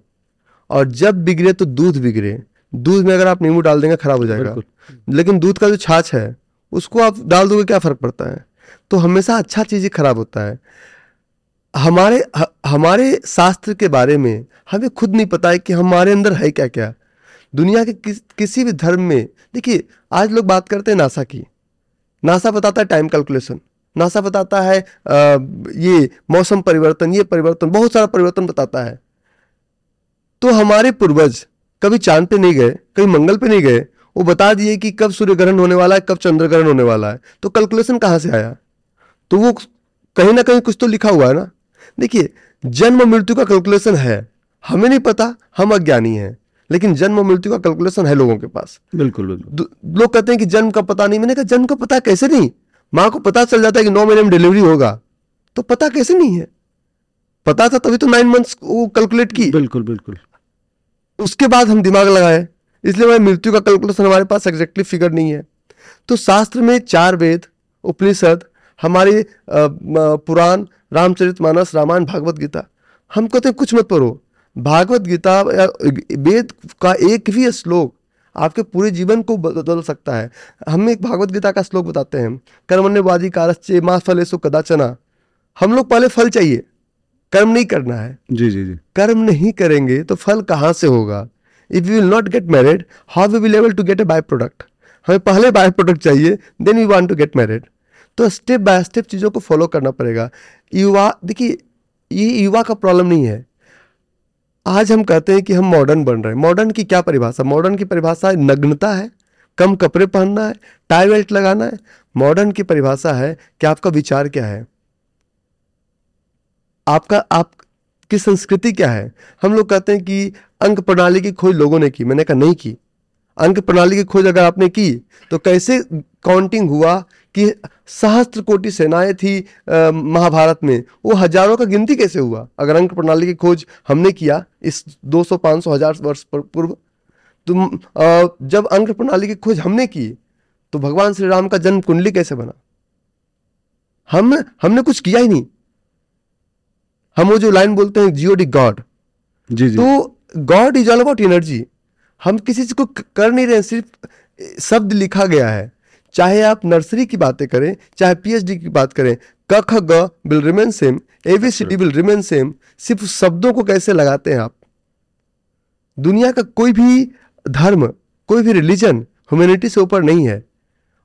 और जब बिगड़े तो दूध बिगड़े। दूध में अगर आप नींबू डाल देंगे खराब हो जाएगा, लेकिन दूध का जो छाछ है उसको आप डाल दोगे, क्या फर्क पड़ता है? तो हमेशा अच्छा चीज़ ही खराब होता है। हमारे शास्त्र के बारे में हमें खुद नहीं पता है कि हमारे अंदर है क्या क्या। दुनिया के किसी भी धर्म में देखिए, आज लोग बात करते हैं नासा की। नासा बताता है टाइम कैलकुलेशन, नासा बताता है ये मौसम परिवर्तन, ये परिवर्तन, बहुत सारा परिवर्तन बताता है। तो हमारे पूर्वज कभी चांद पे नहीं गए, कभी मंगल पे नहीं गए, वो बता दिए कि कब सूर्य ग्रहण होने वाला है, कब चंद्र ग्रहण होने वाला है। तो कैलकुलेशन कहाँ से आया? तो वो कहीं ना कहीं कुछ तो लिखा हुआ है ना। देखिए, जन्म मृत्यु का कैलकुलेशन है, हमें नहीं पता, हम अज्ञानी हैं, लेकिन जन्म मृत्यु का कैलकुलेशन है लोगों के पास। बिल्कुल बिल्कुल। लोग कहते हैं कि जन्म का पता नहीं। मैंने कहा जन्म का पता कैसे नहीं? माँ को पता चल जाता है कि 9 महीने में डिलीवरी होगा, तो पता कैसे नहीं है? पता था तभी तो 9 मंथ्स वो कैलकुलेट की। बिल्कुल बिल्कुल। उसके बाद हम दिमाग लगाए, इसलिए हमारे मृत्यु का कैलकुलेशन हमारे पास एग्जैक्टली फिगर नहीं है। तो शास्त्र में 4 वेद, उपनिषद, हमारे पुराण, रामचरितमानस, रामायण, भागवत गीता, हम कहते हैं कुछ मत पढ़ो। भागवत गीता या वेद का एक भी श्लोक आपके पूरे जीवन को बदल सकता है। हम एक भागवत गीता का श्लोक बताते हैं, कर्मण्येवाधि कारश्चे मा फलेषु कदाचन। हम लोग पहले फल चाहिए, कर्म नहीं करना है। जी जी जी, कर्म नहीं करेंगे तो फल कहाँ से होगा? If you will not get married, how we will able to get a by product? हमें पहले बाय प्रोडक्ट चाहिए, then we want to get married. तो स्टेप बाय स्टेप चीज़ों को फॉलो करना पड़ेगा। युवा, देखिए ये युवा का प्रॉब्लम नहीं है। आज हम कहते हैं कि हम मॉडर्न बन रहे हैं। मॉडर्न की क्या परिभाषा? मॉडर्न की परिभाषा नग्नता है, कम कपड़े पहनना है, टाई बेल्ट लगाना है। मॉडर्न की परिभाषा है कि आपका विचार क्या है, आपकी संस्कृति क्या है। हम लोग कहते हैं कि अंक प्रणाली की खोज लोगों ने की। मैंने कहा नहीं की। अंक प्रणाली की खोज अगर आपने की तो कैसे काउंटिंग हुआ कि सहस्त्र कोटि सेनाएं थी महाभारत में, वो हजारों का गिनती कैसे हुआ? अगर अंक प्रणाली की खोज हमने किया इस 200-500 हजार वर्ष पूर्व, तो जब अंक प्रणाली की खोज हमने की तो भगवान श्री राम का जन्म कुंडली कैसे बना? हमने कुछ किया ही नहीं। हम वो जो लाइन बोलते हैं जियोडी गॉड, जी जी, तो God is all about energy. हम किसी चीज को कर नहीं रहे, सिर्फ शब्द लिखा गया है। चाहे आप नर्सरी की बातें करें, चाहे पीएचडी की बात करें, क ख ग will remain same, ABCD will remain same. सिर्फ शब्दों को कैसे लगाते हैं आप। दुनिया का कोई भी धर्म, कोई भी रिलीजन ह्यूमैनिटी से ऊपर नहीं है,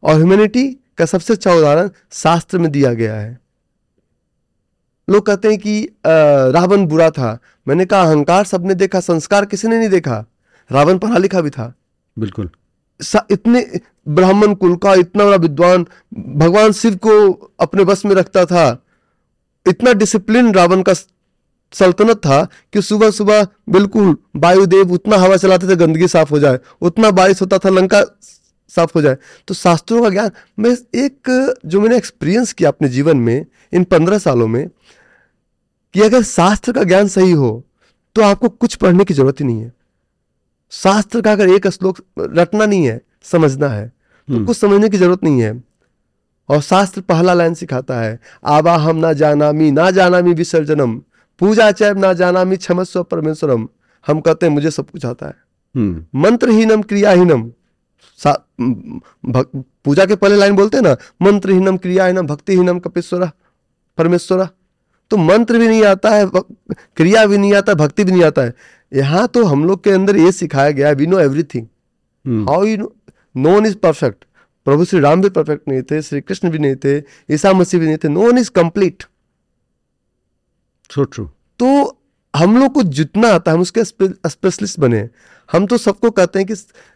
और ह्यूमैनिटी का सबसे अच्छा उदाहरण शास्त्र में दिया गया है। लोग कहते हैं कि रावण बुरा था। मैंने कहा अहंकार सबने देखा, संस्कार किसी ने नहीं देखा। रावण पढ़ा लिखा भी था, बिल्कुल इतने ब्राह्मण कुल का इतना बड़ा विद्वान, भगवान शिव को अपने बस में रखता था। इतना डिसिप्लिन रावण का सल्तनत था कि सुबह सुबह बिल्कुल वायुदेव उतना हवा चलाते थे गंदगी साफ हो जाए, उतना बारिश होता था लंका साफ हो जाए। तो शास्त्रों का ज्ञान, मैं एक जो मैंने एक्सपीरियंस किया अपने जीवन में इन 15 सालों में, कि अगर शास्त्र का ज्ञान सही हो तो आपको कुछ पढ़ने की जरूरत ही नहीं है। शास्त्र का अगर एक श्लोक रटना नहीं है, समझना है, तो कुछ समझने की जरूरत नहीं है। और शास्त्र पहला लाइन सिखाता है, आवा हम ना जानामी विसर्जनम पूजा चैव ना जानामी क्षमस्व परमेश्वरम। हम कहते हैं मुझे सब कुछ आता है। मंत्रहीनम क्रियाहीनम, पूजा के पहले लाइन बोलते हैं ना, मंत्रहीनम क्रियाहीनम भक्तिहीनम कपीश्वर परमेश्वर। तो मंत्र भी नहीं आता है, क्रिया भी नहीं आता, भक्ति भी नहीं आता है। यहाँ तो हम लोग के अंदर ये सिखाया गया है, we know everything, how you no one is perfect. प्रभु श्री राम भी परफेक्ट नहीं थे, श्री कृष्ण भी नहीं थे, ईसा मसीह भी नहीं थे, no one is complete. So true. तो हम लोग को जितना आता है हम उसके स्पेशलिस्ट बने। हम तो सबको कहते हैं कि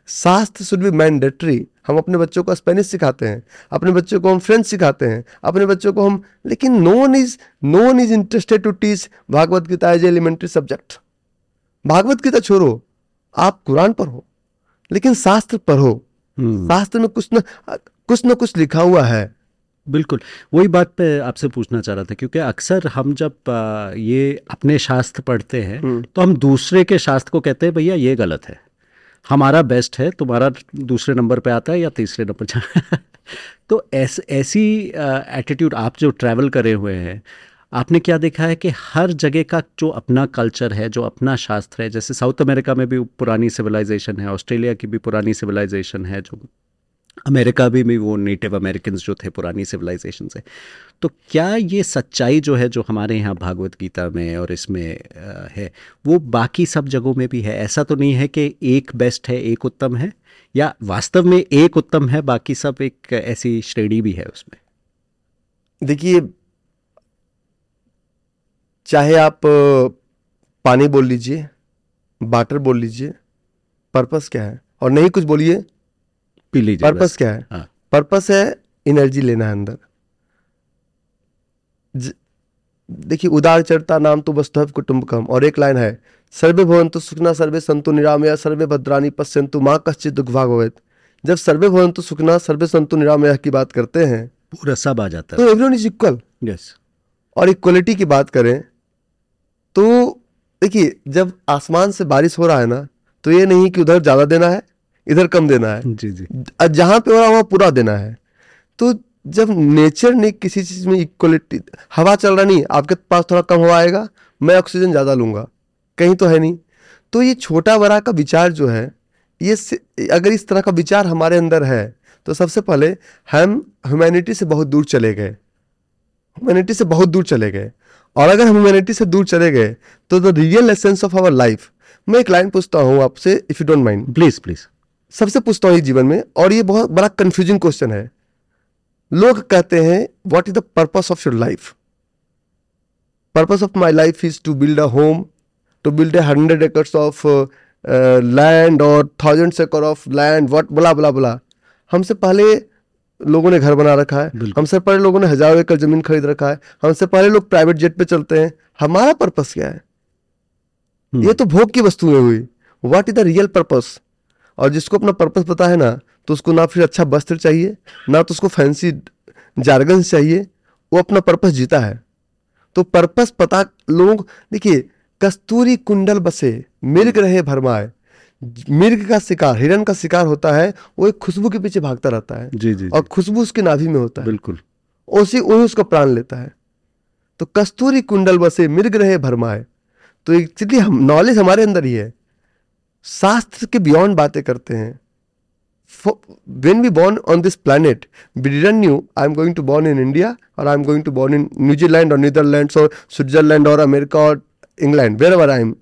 शास्त्र शुड बी मैंडेटरी। हम अपने बच्चों को स्पेनिश सिखाते हैं, अपने बच्चों को हम फ्रेंच सिखाते हैं, अपने बच्चों को हम, लेकिन no one is interested to teach Bhagavad Gita as elementary subject. Bhagavad Gita छोड़ो, आप कुरान पढ़ो, लेकिन शास्त्र पढ़ो। शास्त्र में कुछ ना कुछ लिखा हुआ है। बिल्कुल, वही बात पे आपसे पूछना चाह रहा था, क्योंकि अक्सर हम जब ये अपने शास्त्र पढ़ते हैं तो हम दूसरे के शास्त्र को कहते हैं भैया ये गलत है, हमारा बेस्ट है, तुम्हारा दूसरे नंबर पे आता है या तीसरे नंबर। तो ऐसी एटीट्यूड, आप जो ट्रैवल करे हुए हैं, आपने क्या देखा है कि हर जगह का जो अपना कल्चर है, जो अपना शास्त्र है, जैसे साउथ अमेरिका में भी पुरानी सिविलाइजेशन है, ऑस्ट्रेलिया की भी पुरानी सिविलाइजेशन है, जो अमेरिका भी वो नेटिव अमेरिकन जो थे पुरानी सिविलाइजेशन से। तो क्या ये सच्चाई जो है, जो हमारे यहाँ भागवत गीता में और इसमें है, वो बाकी सब जगहों में भी है? ऐसा तो नहीं है कि एक बेस्ट है, एक उत्तम है, या वास्तव में एक उत्तम है, बाकी सब एक ऐसी श्रेणी भी है उसमें? देखिए, चाहे आप पानी बोल लीजिए, वाटर बोल लीजिए, पर्पस क्या है? और नहीं कुछ बोलिए, पी लीजिए। पर्पस क्या है? हाँ। पर्पस है एनर्जी लेना है अंदर। देखिए, उदार चरता नाम तो वस्तु कुटुंबकम। और एक लाइन है, सर्वे भवन्तु सुखना सर्वे संतु निरामया सर्वे भद्राणी पश्यन्तु माँ कश्चित् दुःखभाग् भवेत्। जब सर्वे भवन्तु सुखना सर्वे संतु निरामया की बात करते हैं, पूरा सब आ जाता है, तो एवरीवन इज इक्वल। यस। और इक्वलिटी की बात करें तो देखिए, जब आसमान से बारिश हो रहा है ना, तो ये नहीं कि उधर ज्यादा देना है, इधर कम देना है। जी जी। जहां पे हो रहा है वहां पूरा देना है। तो जब नेचर ने किसी चीज में इक्वलिटी, हवा चल रहा नहीं, आपके पास थोड़ा कम हवा आएगा, मैं ऑक्सीजन ज्यादा लूंगा, कहीं तो है नहीं। तो ये छोटा बड़ा का विचार जो है, ये अगर इस तरह का विचार हमारे अंदर है तो सबसे पहले हम ह्यूमैनिटी से बहुत दूर चले गए, ह्यूमैनिटी से बहुत दूर चले गए। और अगर हम ह्यूमैनिटी से दूर चले गए तो the real essence of our life. मैं एक लाइन पूछता हूँ आपसे, if you don't mind, please please सबसे पूछता हूँ ये जीवन में, और ये बहुत बड़ा कंफ्यूजिंग क्वेश्चन है। लोग कहते हैं what is the purpose of your life. Purpose of my life is to build a home, to build a 100 acres of land और 1000 acres of land, what blah blah बला। हमसे पहले लोगों ने घर बना रखा है, हमसे पहले लोगों ने 1000 acre जमीन खरीद रखा है, हमसे पहले लोग प्राइवेट जेट पे चलते हैं। हमारा पर्पस क्या है? ये तो भोग की वस्तुएं हुई। What is the real purpose? और जिसको अपना पर्पस पता है ना, तो उसको ना फिर अच्छा वस्त्र चाहिए, ना तो उसको फैंसी जार्गन चाहिए, वो अपना पर्पस जीता है। तो पर्पस पता लोग, देखिए, कस्तूरी कुंडल बसे मिर्ग रहे भरमाए। मिर्ग का शिकार, हिरण का शिकार होता है, वो एक खुशबू के पीछे भागता रहता है। जी जी, और खुशबू उसके नाभि में होता है, बिल्कुल उसी वही उसका प्राण लेता है। तो कस्तूरी कुंडल बसे मिर्ग रहे भरमाए। तो एक्चुअली हम नॉलेज हमारे अंदर ही है। शास्त्र के बियॉन्ड बातें करते हैं। When we born on this planet, we didn't knew I'm going to born in India or I'm going to born in New Zealand or Netherlands or Switzerland or America or England, wherever I am.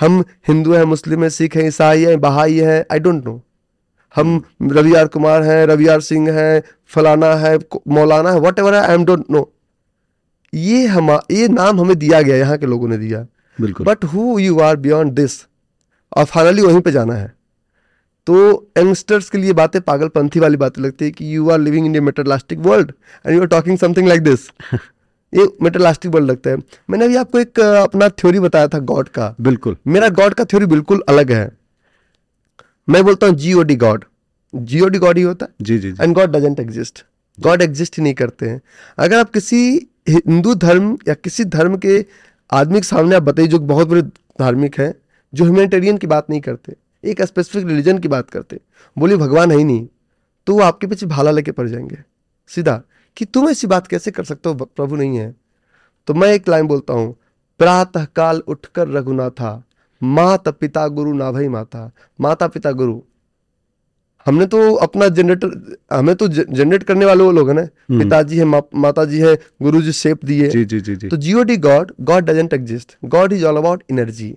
हम हिंदू हैं, मुस्लिम हैं, सिख हैं, ईसाई हैं, बहाई हैं, I don't know. हम Ravi R Kumar हैं, रवि आर सिंह हैं, फलाना है, मौलाना है, whatever I am, don't know. ये ये नाम हमें दिया गया, यहाँ के लोगों ने दिया, बिल्कुल। But who you are beyond this, और फाइनली वहीं पे जाना है। तो यंगस्टर्स के लिए बातें पागलपंथी वाली बातें लगती है कि you are living in a materialistic world and you are talking something like this. ये मेटरलास्टिक वर्ल्ड लगता है। मैंने अभी आपको एक अपना थ्योरी बताया था गॉड का, बिल्कुल मेरा गॉड का थ्योरी बिल्कुल अलग है। मैं बोलता हूँ जीओडी गॉड, जीओडी गॉड ही होता है। जी जी, and God doesn't exist, God exist ही नहीं करते हैं। अगर आप किसी हिंदू धर्म या किसी धर्म के आदमी के सामने आप बताइए जो बहुत बड़े धार्मिक हैं, जो ह्यूमैनिटेरियन की बात नहीं करते, एक स्पेसिफिक रिलीजन की बात करते, बोले भगवान है ही नहीं, तो वो आपके पीछे भाला लेके पड़ जाएंगे सीधा, कि तुम ऐसी बात कैसे कर सकते हो, प्रभु नहीं है। तो मैं एक लाइन बोलता हूँ, प्रातःकाल उठकर रघुनाथा, माता पिता गुरु नाभई माता। माता पिता गुरु, हमने तो अपना जनरेटर, हमें तो जनरेट करने वाले वो लोग हैं ना, पिताजी है, माताजी है, गुरु जी शेप दिए। जी जी जी जी। तो G O D God, God doesn't exist, God is all about energy.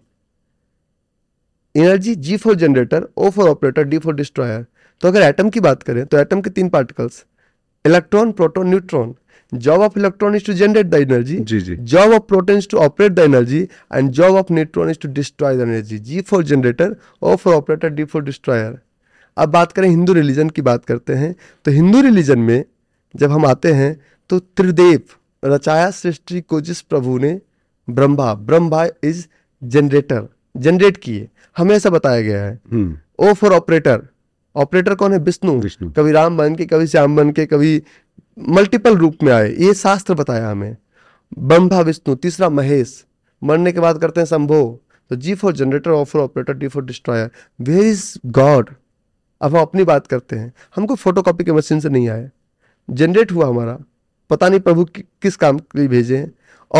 Energy, G for generator, O for operator, D for destroyer. तो अगर एटम की बात करें तो एटम के 3 particles, electron, proton, neutron. Job of electron is to generate the energy, job of proton is to operate the energy, and job of neutron is to destroy the energy. G for generator, O for operator, D for destroyer. अब बात करें Hindu religion की बात करते हैं, तो Hindu religion में जब हम आते हैं तो त्रिदेव रचाया सृष्टि को जिस प्रभु ने, Brahma. Brahma is generator, generate किए, हमें ऐसा बताया गया है। ओ फॉर ऑपरेटर, ऑपरेटर कौन है? विष्णु। कभी राम बन के, कभी श्याम बन के, कभी मल्टीपल रूप में आए, ये शास्त्र बताया हमें। ब्रह्मा विष्णु, तीसरा महेश, मरने के बाद करते हैं संभो। तो G for generator, O for operator, D for destroyer. Where is God? अब हम अपनी बात करते हैं, हमको फोटोकॉपी के मशीन से नहीं आए, जनरेट हुआ हमारा, पता नहीं प्रभु किस काम के लिए भेजे हैं,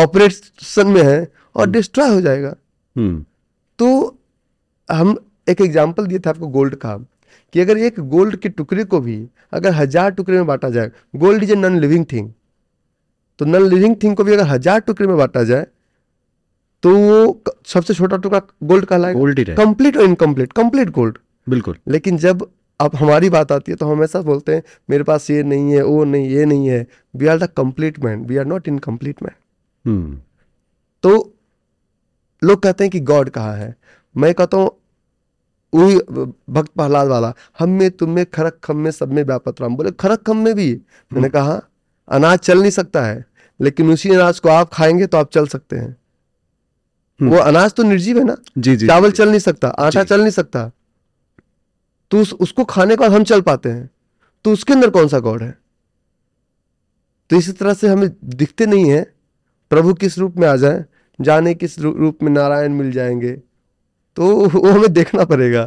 ऑपरेशन में है और डिस्ट्रॉय हो जाएगा। तो हम एक एग्जाम्पल दिए थे आपको गोल्ड का, कि अगर एक गोल्ड के टुकड़े को भी अगर 1000 टुकड़े में बांटा जाए, gold is a non living thing, तो नॉन लिविंग थिंग को भी अगर 1000 टुकड़े में बांटा जाए तो वो सबसे छोटा टुकड़ा गोल्ड कहलाएगा, गोल्ड ही रहेगा, कंप्लीट और इनकम्प्लीट, कंप्लीट गोल्ड, बिल्कुल। लेकिन जब आप हमारी बात आती है तो हम ऐसा बोलते हैं, मेरे पास ये नहीं है, वो नहीं, ये नहीं है। We are the complete man, we are not incomplete man. तो लोग कहते हैं कि गॉड कहाँ है? मैं कहता हूँ वही भक्त प्रहलाद वाला, हम में, तुम में, खरक खम में, सब में व्यापक राम। बोले खरक खम में भी? मैंने कहा अनाज चल नहीं सकता है, लेकिन उसी अनाज को आप खाएंगे तो आप चल सकते हैं। वो अनाज तो निर्जीव है ना। जी जी। चावल चल नहीं सकता, आटा चल नहीं सकता, तो उसको खाने के बाद हम चल पाते हैं, तो उसके अंदर कौन सा गॉड है? तो इसी तरह से हमें दिखते नहीं है प्रभु किस रूप में आ जाए, जाने किस रूप में नारायण मिल जाएंगे, तो वो हमें देखना पड़ेगा,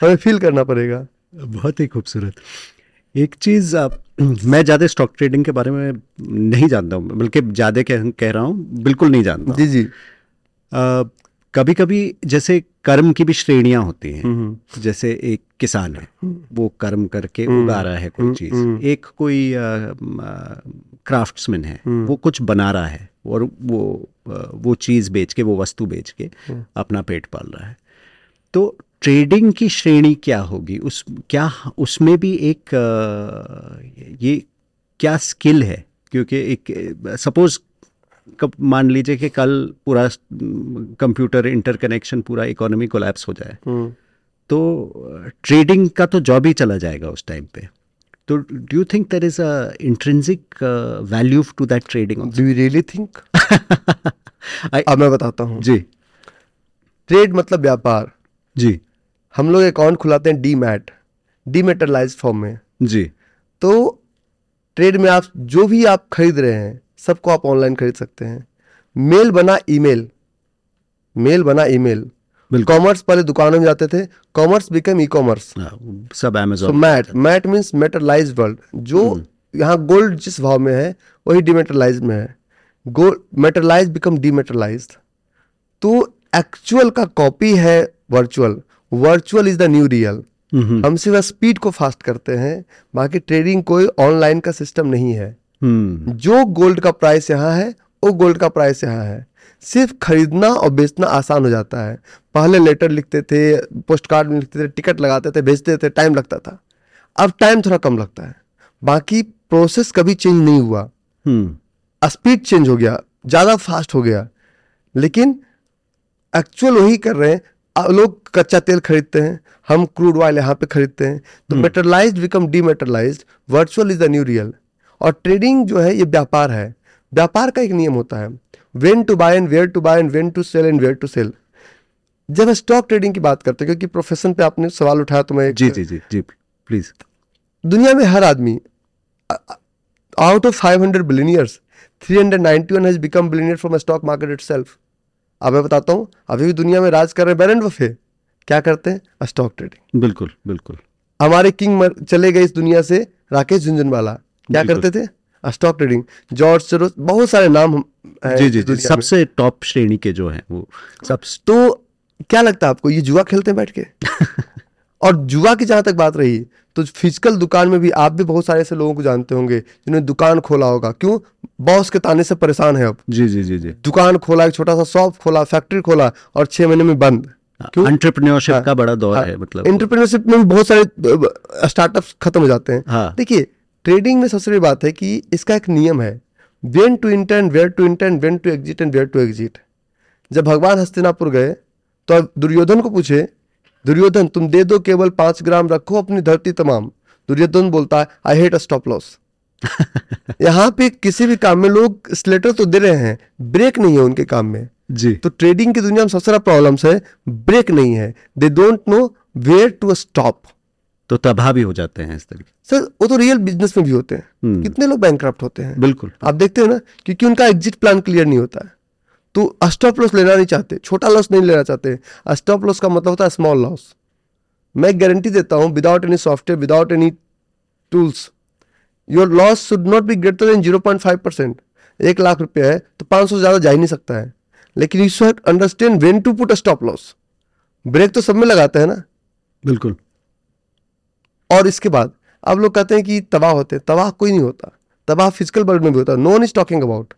हमें फील करना पड़ेगा। बहुत ही खूबसूरत। एक चीज़ आप, मैं ज़्यादा स्टॉक ट्रेडिंग के बारे में नहीं जानता हूँ, बल्कि ज़्यादा कह रहा हूँ, बिल्कुल नहीं जानता। जी जी। कभी कभी जैसे कर्म की भी श्रेणियां होती हैं, जैसे एक किसान है वो कर्म करके उगा रहा है कोई चीज़, एक कोई क्राफ्ट्समैन है वो कुछ बना रहा है और वो चीज़ बेच के, वो वस्तु बेच के अपना पेट पाल रहा है। तो ट्रेडिंग की श्रेणी क्या होगी, उस क्या उसमें भी एक ये क्या स्किल है, क्योंकि एक सपोज मान लीजिए कि कल पूरा कंप्यूटर इंटरकनेक्शन पूरा इकोनॉमी कोलैप्स हो जाए तो ट्रेडिंग का तो जॉब ही चला जाएगा उस टाइम पे। तो do you think there is a intrinsic value to that trading? Do you really think? मैं बताता हूँ जी। ट्रेड मतलब व्यापार जी। हम लोग अकाउंट खुलाते हैं डीमैट, डीमेटरलाइज्ड फॉर्म में जी। तो ट्रेड में आप जो भी आप खरीद रहे हैं सबको आप ऑनलाइन खरीद सकते हैं। मेल बना ईमेल, मेल बना ईमेल। कॉमर्स पहले दुकानों में जाते थे, कॉमर्स बिकम ई कॉमर्स, सब Amazon. So mat, mat means materialised world. जो यहाँ गोल्ड जिस भाव में है वही डिमेटरलाइज्ड में है। Gold materialised become डिमेटरलाइज्ड। तो एक्चुअल का कॉपी है virtual, virtual is the new real. हम सिर्फ स्पीड को फास्ट करते हैं, बाकी ट्रेडिंग कोई ऑनलाइन का सिस्टम नहीं है। जो गोल्ड का प्राइस यहाँ है वो गोल्ड का प्राइस यहाँ है। सिर्फ खरीदना और बेचना आसान हो जाता है। पहले लेटर लिखते थे, पोस्ट कार्ड में लिखते थे, टिकट लगाते थे, भेजते थे, टाइम लगता था। अब टाइम थोड़ा कम लगता है, बाकी प्रोसेस कभी चेंज नहीं हुआ। स्पीड चेंज हो गया, ज़्यादा फास्ट हो गया, लेकिन एक्चुअल वही कर रहे हैं। लोग कच्चा तेल खरीदते हैं, हम क्रूड ऑयल यहाँ पे खरीदते हैं। तो materialised become dematerialised, virtual is the new real. और ट्रेडिंग जो है ये व्यापार है। व्यापार का एक नियम होता है, when to buy and where to buy and when to sell and where to sell. जब हम स्टॉक ट्रेडिंग की बात करते हैं, क्योंकि प्रोफेशन पे आपने सवाल उठाया तो मैं जी प्लीज। दुनिया में हर आदमी, out of 500 billionaires, 391 has become billionaire from stock market itself. अब मैं बताता हूँ, अभी भी दुनिया में राज कर रहे बैरन बफे, क्या करते हैं? Stock trading. बिल्कुल बिल्कुल। हमारे किंग चले गए इस दुनिया से, राकेश झुनझुनवाला, क्या करते थे? Stock trading. जॉर्ज सोरोस, बहुत सारे नाम जी सबसे टॉप श्रेणी के जो हैं वो सब। तो क्या लगता है आपको ये जुआ खेलते हैं बैठ के? और जुआ की जहाँ तक बात रही तो फिजिकल दुकान में भी आप भी बहुत सारे ऐसे लोगों को जानते होंगे जिन्होंने दुकान खोला होगा, क्यों? बॉस के ताने से परेशान है अब। जी जी जी जी। दुकान खोला, एक छोटा सा शॉप खोला, फैक्ट्री खोला और 6 महीने में बंद। क्यों? एंटरप्रेन्योरशिप का बड़ा दौर है। मतलब एंटरप्रेन्योरशिप में भी बहुत सारे स्टार्टअप्स खत्म हो जाते हैं। देखिए ट्रेडिंग में सबसे बड़ी बात है कि इसका एक नियम है, when to enter and where to enter and when to exit and where to exit. जब भगवान हस्तिनापुर गए तो दुर्योधन को पूछे, दुर्योधन तुम दे दो केवल 5 ग्राम, रखो अपनी धरती तमाम। दुर्योधन बोलता है I hate a stop loss. यहाँ पे किसी भी काम में लोग स्लेटर तो दे रहे हैं, ब्रेक नहीं है उनके काम में जी। तो ट्रेडिंग की दुनिया में सबसे बड़ा प्रॉब्लम्स है ब्रेक नहीं है, they don't know where to stop. तो तबाह भी हो जाते हैं इस तरीके सर। वो तो रियल बिजनेस में भी होते हैं, कितने लोग बैंकक्रप्ट होते हैं। बिल्कुल आप देखते हो ना, क्योंकि उनका एग्जिट प्लान क्लियर नहीं होता है। तो स्टॉप लॉस लेना नहीं चाहते, छोटा लॉस नहीं लेना चाहते। स्टॉप लॉस का मतलब होता है स्मॉल लॉस। मैं गारंटी देता हूँ without any software, without any tools, your loss should not be greater than 0.5%। 1 lakh रुपये है तो 500 ज़्यादा जा ही नहीं सकता है। लेकिन you should understand when to put a stop loss. Break तो सब में लगाते हैं ना। बिल्कुल। और इसके बाद अब लोग कहते हैं कि तबाह होते हैं। तबाह कोई नहीं होता, तबाह फिजिकल वर्ल्ड में भी होता है। No one is talking about.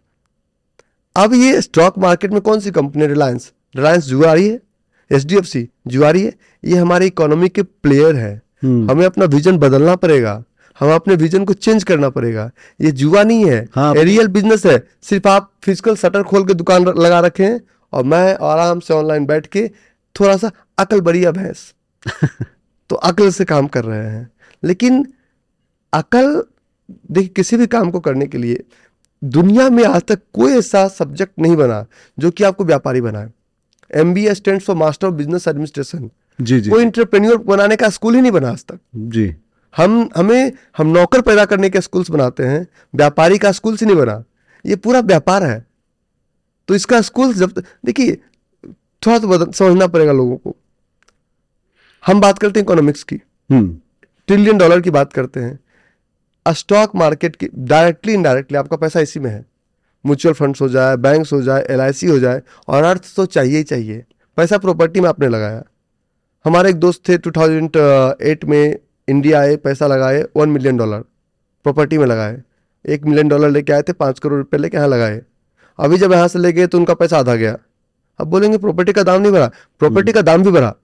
अब ये स्टॉक मार्केट में कौन सी कंपनी, रिलायंस, रिलायंस जुआरी है, HDFC जुआरी है। ये हमारे इकोनॉमी के प्लेयर है। हमें अपना विजन बदलना पड़ेगा, हमें अपने विजन को चेंज करना पड़ेगा। ये जुआ नहीं है, रियल बिजनेस है। सिर्फ आप फिजिकल शटर खोल के दुकान लगा रखें और मैं आराम से ऑनलाइन बैठ के, थोड़ा सा अकल बड़ी अब भैंस तो अकल से काम कर रहे हैं। लेकिन अकल देखिए, किसी भी काम को करने के लिए दुनिया में आज तक कोई ऐसा सब्जेक्ट नहीं बना जो कि आपको व्यापारी बनाए। MBA stands for master of business administration. कोई इंटरप्रेन्योर बनाने का स्कूल ही नहीं बना आज तक जी। हम नौकर पैदा करने के स्कूल्स बनाते हैं, व्यापारी का स्कूल ही नहीं बना। ये पूरा व्यापार है। तो इसका स्कूल जब देखिए थोड़ा तो समझना पड़ेगा लोगों को। हम बात करते हैं इकोनॉमिक्स की, ट्रिलियन डॉलर की बात करते हैं। स्टॉक मार्केट की डायरेक्टली इनडायरेक्टली आपका पैसा इसी में है। म्यूचुअल फंड्स हो जाए, बैंक्स हो जाए, LIC हो जाए, और अर्थ तो चाहिए ही चाहिए। पैसा प्रॉपर्टी में आपने लगाया। हमारे एक दोस्त थे 2008 में इंडिया आए, पैसा लगाए $1 मिलियन प्रॉपर्टी में लगाए, $1 मिलियन लेके आए थे, 5 करोड़ रुपये लेके यहाँ लगाए। अभी जब यहाँ से ले गए तो उनका पैसा आधा गया। अब बोलेंगे प्रॉपर्टी का दाम नहीं बढ़ा, प्रॉपर्टी का दाम भी बढ़ा।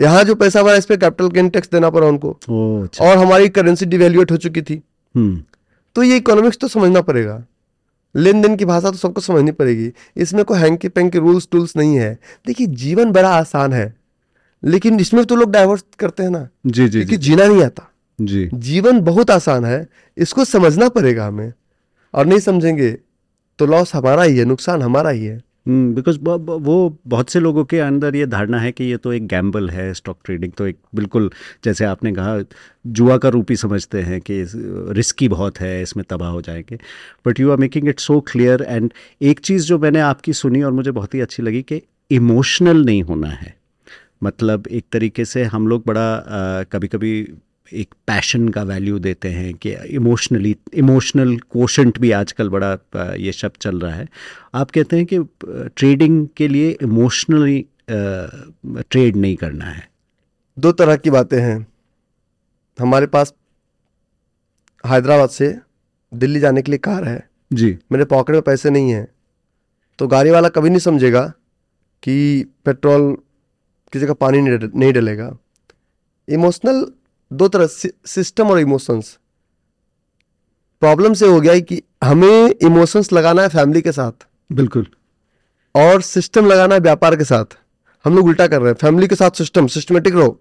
यहाँ जो पैसा बढ़ा इस पर कैपिटल गेन टैक्स देना पड़ा उनको, और हमारी करेंसी डिवेल्युएट हो चुकी थी। तो ये इकोनॉमिक्स तो समझना पड़ेगा, लेन देन की भाषा तो सबको समझनी पड़ेगी। इसमें कोई हैंकी पैंकी रूल्स टूल्स नहीं है। देखिए जीवन बड़ा आसान है, लेकिन इसमें तो लोग डाइवर्स करते हैं ना, क्योंकि जीना नहीं आता। जीवन बहुत आसान है, इसको समझना पड़ेगा हमें, और नहीं समझेंगे तो लॉस हमारा ही है, नुकसान हमारा ही है। बिकॉज वो बहुत से लोगों के अंदर ये धारणा है कि ये तो एक गैम्बल है, स्टॉक ट्रेडिंग तो एक बिल्कुल जैसे आपने कहा जुआ का रूप ही समझते हैं कि रिस्की बहुत है, इसमें तबाह हो जाएंगे। But you are making it so clear. And एक चीज़ जो मैंने आपकी सुनी और मुझे बहुत ही अच्छी लगी कि इमोशनल नहीं होना है। मतलब एक तरीके से हम लोग बड़ा कभी कभी एक पैशन का वैल्यू देते हैं कि इमोशनली, इमोशनल कोशेंट भी आजकल बड़ा ये शब्द चल रहा है। आप कहते हैं कि ट्रेडिंग के लिए इमोशनली ट्रेड नहीं करना है। दो तरह की बातें हैं। हमारे पास हैदराबाद से दिल्ली जाने के लिए कार है जी, मेरे पॉकेट में पैसे नहीं हैं, तो गाड़ी वाला कभी नहीं समझेगा कि पेट्रोल किसी का पानी नहीं डलेगा। इमोशनल दो तरह, सिस्टम और इमोशंस। प्रॉब्लम से हो गया है कि हमें इमोशंस लगाना है फैमिली के साथ, बिल्कुल, और सिस्टम लगाना है व्यापार के साथ। हम लोग उल्टा कर रहे हैं, फैमिली के साथ सिस्टम, सिस्टमेटिक रहो,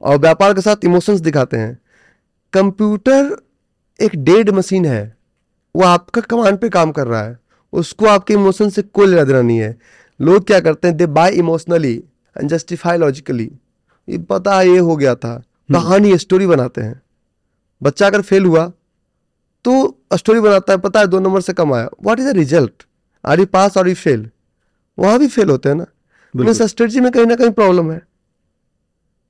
और व्यापार के साथ इमोशंस दिखाते हैं। कंप्यूटर एक डेड मशीन है, वो आपका कमांड पे काम कर रहा है, उसको आपके इमोशन से कोई लेना देना नहीं है। लोग क्या करते हैं, they buy emotionally and justify logically. ये पता ये हो गया था, कहानी स्टोरी बनाते हैं। बच्चा अगर फेल हुआ तो स्टोरी बनाता है, पता है 2 नंबर से कम आया, what is the result, are you pass और यू फेल। वहां भी फेल होते हैं ना, मींस स्ट्रेटजी में कहीं ना कहीं प्रॉब्लम है।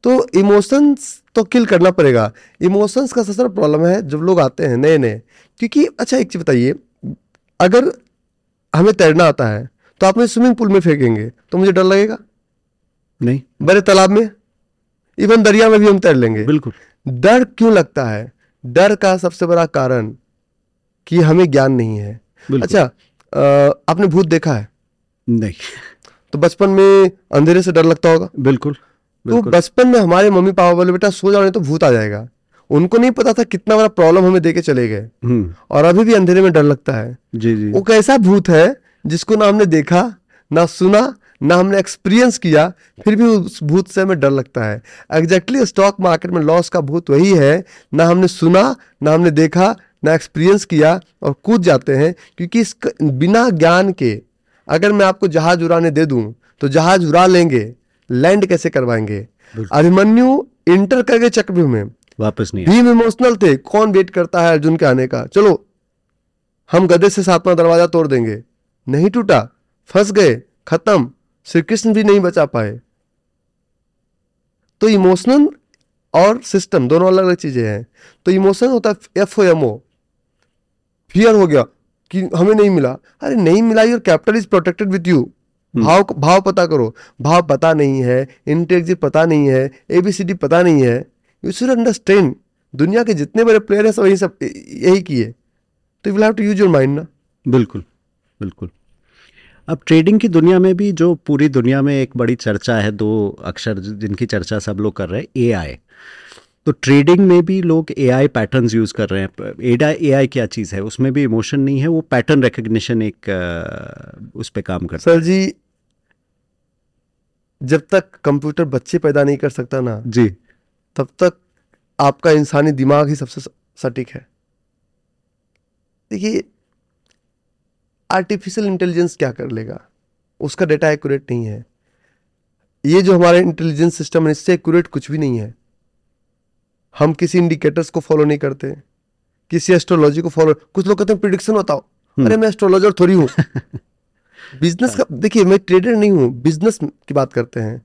तो इमोशंस तो किल करना पड़ेगा। इमोशंस का सर प्रॉब्लम है जब लोग आते हैं नए नए, क्योंकि अच्छा एक चीज बताइए, अगर हमें तैरना आता है तो आप मुझे स्विमिंग पूल में फेंकेंगे तो मुझे डर लगेगा नहीं, बड़े तालाब में, इवन दरिया में भी हम तैर लेंगे, बिल्कुल। डर क्यों लगता है? डर का सबसे बड़ा कारण कि हमें ज्ञान नहीं है। अच्छा, आपने भूत देखा है? नहीं। तो बचपन में अंधेरे से डर लगता होगा, बिल्कुल, बिल्कुल। तो बचपन में हमारे मम्मी पापा बोले बेटा सो जाओ नहीं तो भूत आ जाएगा। उनको नहीं पता था कितना बड़ा प्रॉब्लम हमें देके चले गए, और अभी भी अंधेरे में डर लगता है। वो कैसा भूत है जिसको ना हमने देखा ना सुना ना हमने एक्सपीरियंस किया, फिर भी उस भूत से हमें डर लगता है। एग्जैक्टली स्टॉक मार्केट में लॉस का भूत वही है, ना हमने सुना ना हमने देखा ना एक्सपीरियंस किया और कूद जाते हैं, क्योंकि इस बिना ज्ञान के अगर मैं आपको जहाज उड़ाने दे दूं तो जहाज उड़ा लेंगे, लैंड कैसे करवाएंगे। अभिमन्यु इंटर कर गए चक्रव्यूह में, वापस नहीं, भीम इमोशनल थे, कौन वेट करता है अर्जुन के आने का, चलो हम गधे से 7वां दरवाजा तोड़ देंगे, नहीं टूटा, फंस गए, खत्म। श्री कृष्ण भी नहीं बचा पाए। तो इमोशनल और सिस्टम दोनों अलग अलग चीजें हैं। तो इमोशन होता है FOMO, फियर हो गया कि हमें नहीं मिला, अरे नहीं मिला, your capital is protected with you. भाव पता करो, भाव पता नहीं है, इंटेलिजेंस पता नहीं है, ABCD पता नहीं है। यू शुड अंडरस्टैंड, दुनिया के जितने बड़े प्लेयर हैं सब यही किए। तो you will have to use your mind ना, बिल्कुल बिल्कुल। अब ट्रेडिंग की दुनिया में भी जो पूरी दुनिया में एक बड़ी चर्चा है, 2 अक्षर जिनकी चर्चा सब लोग कर रहे हैं, AI। तो ट्रेडिंग में भी लोग AI पैटर्न्स यूज़ कर रहे हैं। AI क्या चीज़ है? उसमें भी इमोशन नहीं है, वो पैटर्न रिकग्निशन एक उस पर काम करता है। सर जी, जब तक कंप्यूटर बच्चे पैदा नहीं कर सकता ना जी, तब तक आपका इंसानी दिमाग ही सबसे सटीक है। देखिए आर्टिफिशियल इंटेलिजेंस क्या कर लेगा, उसका डेटा एक्यूरेट नहीं है। ये जो हमारे इंटेलिजेंस सिस्टम है इससे एक्यूरेट कुछ भी नहीं है। हम किसी इंडिकेटर्स को फॉलो नहीं करते, किसी एस्ट्रोलॉजी को फॉलो, कुछ लोग कहते हैं प्रिडिक्शन बताओ, अरे मैं एस्ट्रोलॉजर थोड़ी हूँ। बिजनेस का देखिए, मैं ट्रेडर नहीं हूँ, बिजनेस की बात करते हैं।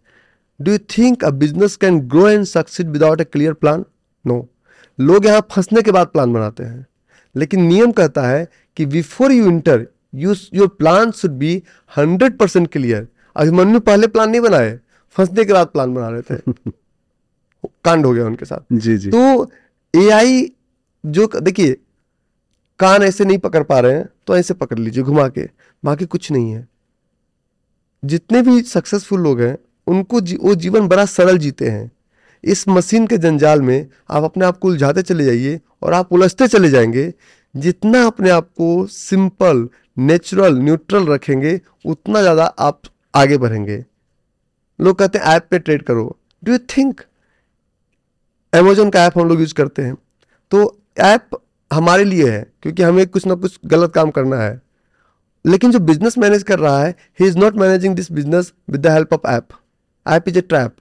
Do you think a business can grow and succeed without a clear plan? No. लोग यहाँ फंसने के बाद प्लान बनाते हैं, लेकिन नियम कहता है कि before you enter your plan should be 100% clear. Abhimanyu पहले प्लान नहीं बनाए, फंसने के बाद प्लान बना रहे थे, कांड हो गया उनके साथ। जी जी। तो एआई जो देखिए, कान ऐसे नहीं पकड़ पा रहे हैं तो ऐसे पकड़ लीजिए घुमा के, बाकी कुछ नहीं है। जितने भी सक्सेसफुल लोग हैं उनको वो जीवन बड़ा सरल जीते हैं। इस मशीन के जंजाल में आप अपने आप को उलझाते चले जाइए और आप उलझते चले जाएंगे। जितना अपने आप को सिंपल, नेचुरल, न्यूट्रल रखेंगे उतना ज़्यादा आप आगे बढ़ेंगे। लोग कहते हैं ऐप पे ट्रेड करो, डू यू थिंक अमेजोन का ऐप हम लोग यूज करते हैं, तो ऐप हमारे लिए है क्योंकि हमें कुछ ना कुछ गलत काम करना है। लेकिन जो बिजनेस मैनेज कर रहा है, he is not managing this business with the help of app. App is a trap.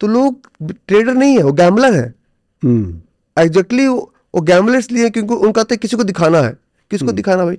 तो लोग ट्रेडर नहीं है, वो गैम्बलर है। एग्जैक्टली वो गैम्बलर इसलिए क्योंकि उनका तो किसी को दिखाना है। किसको दिखाना भाई?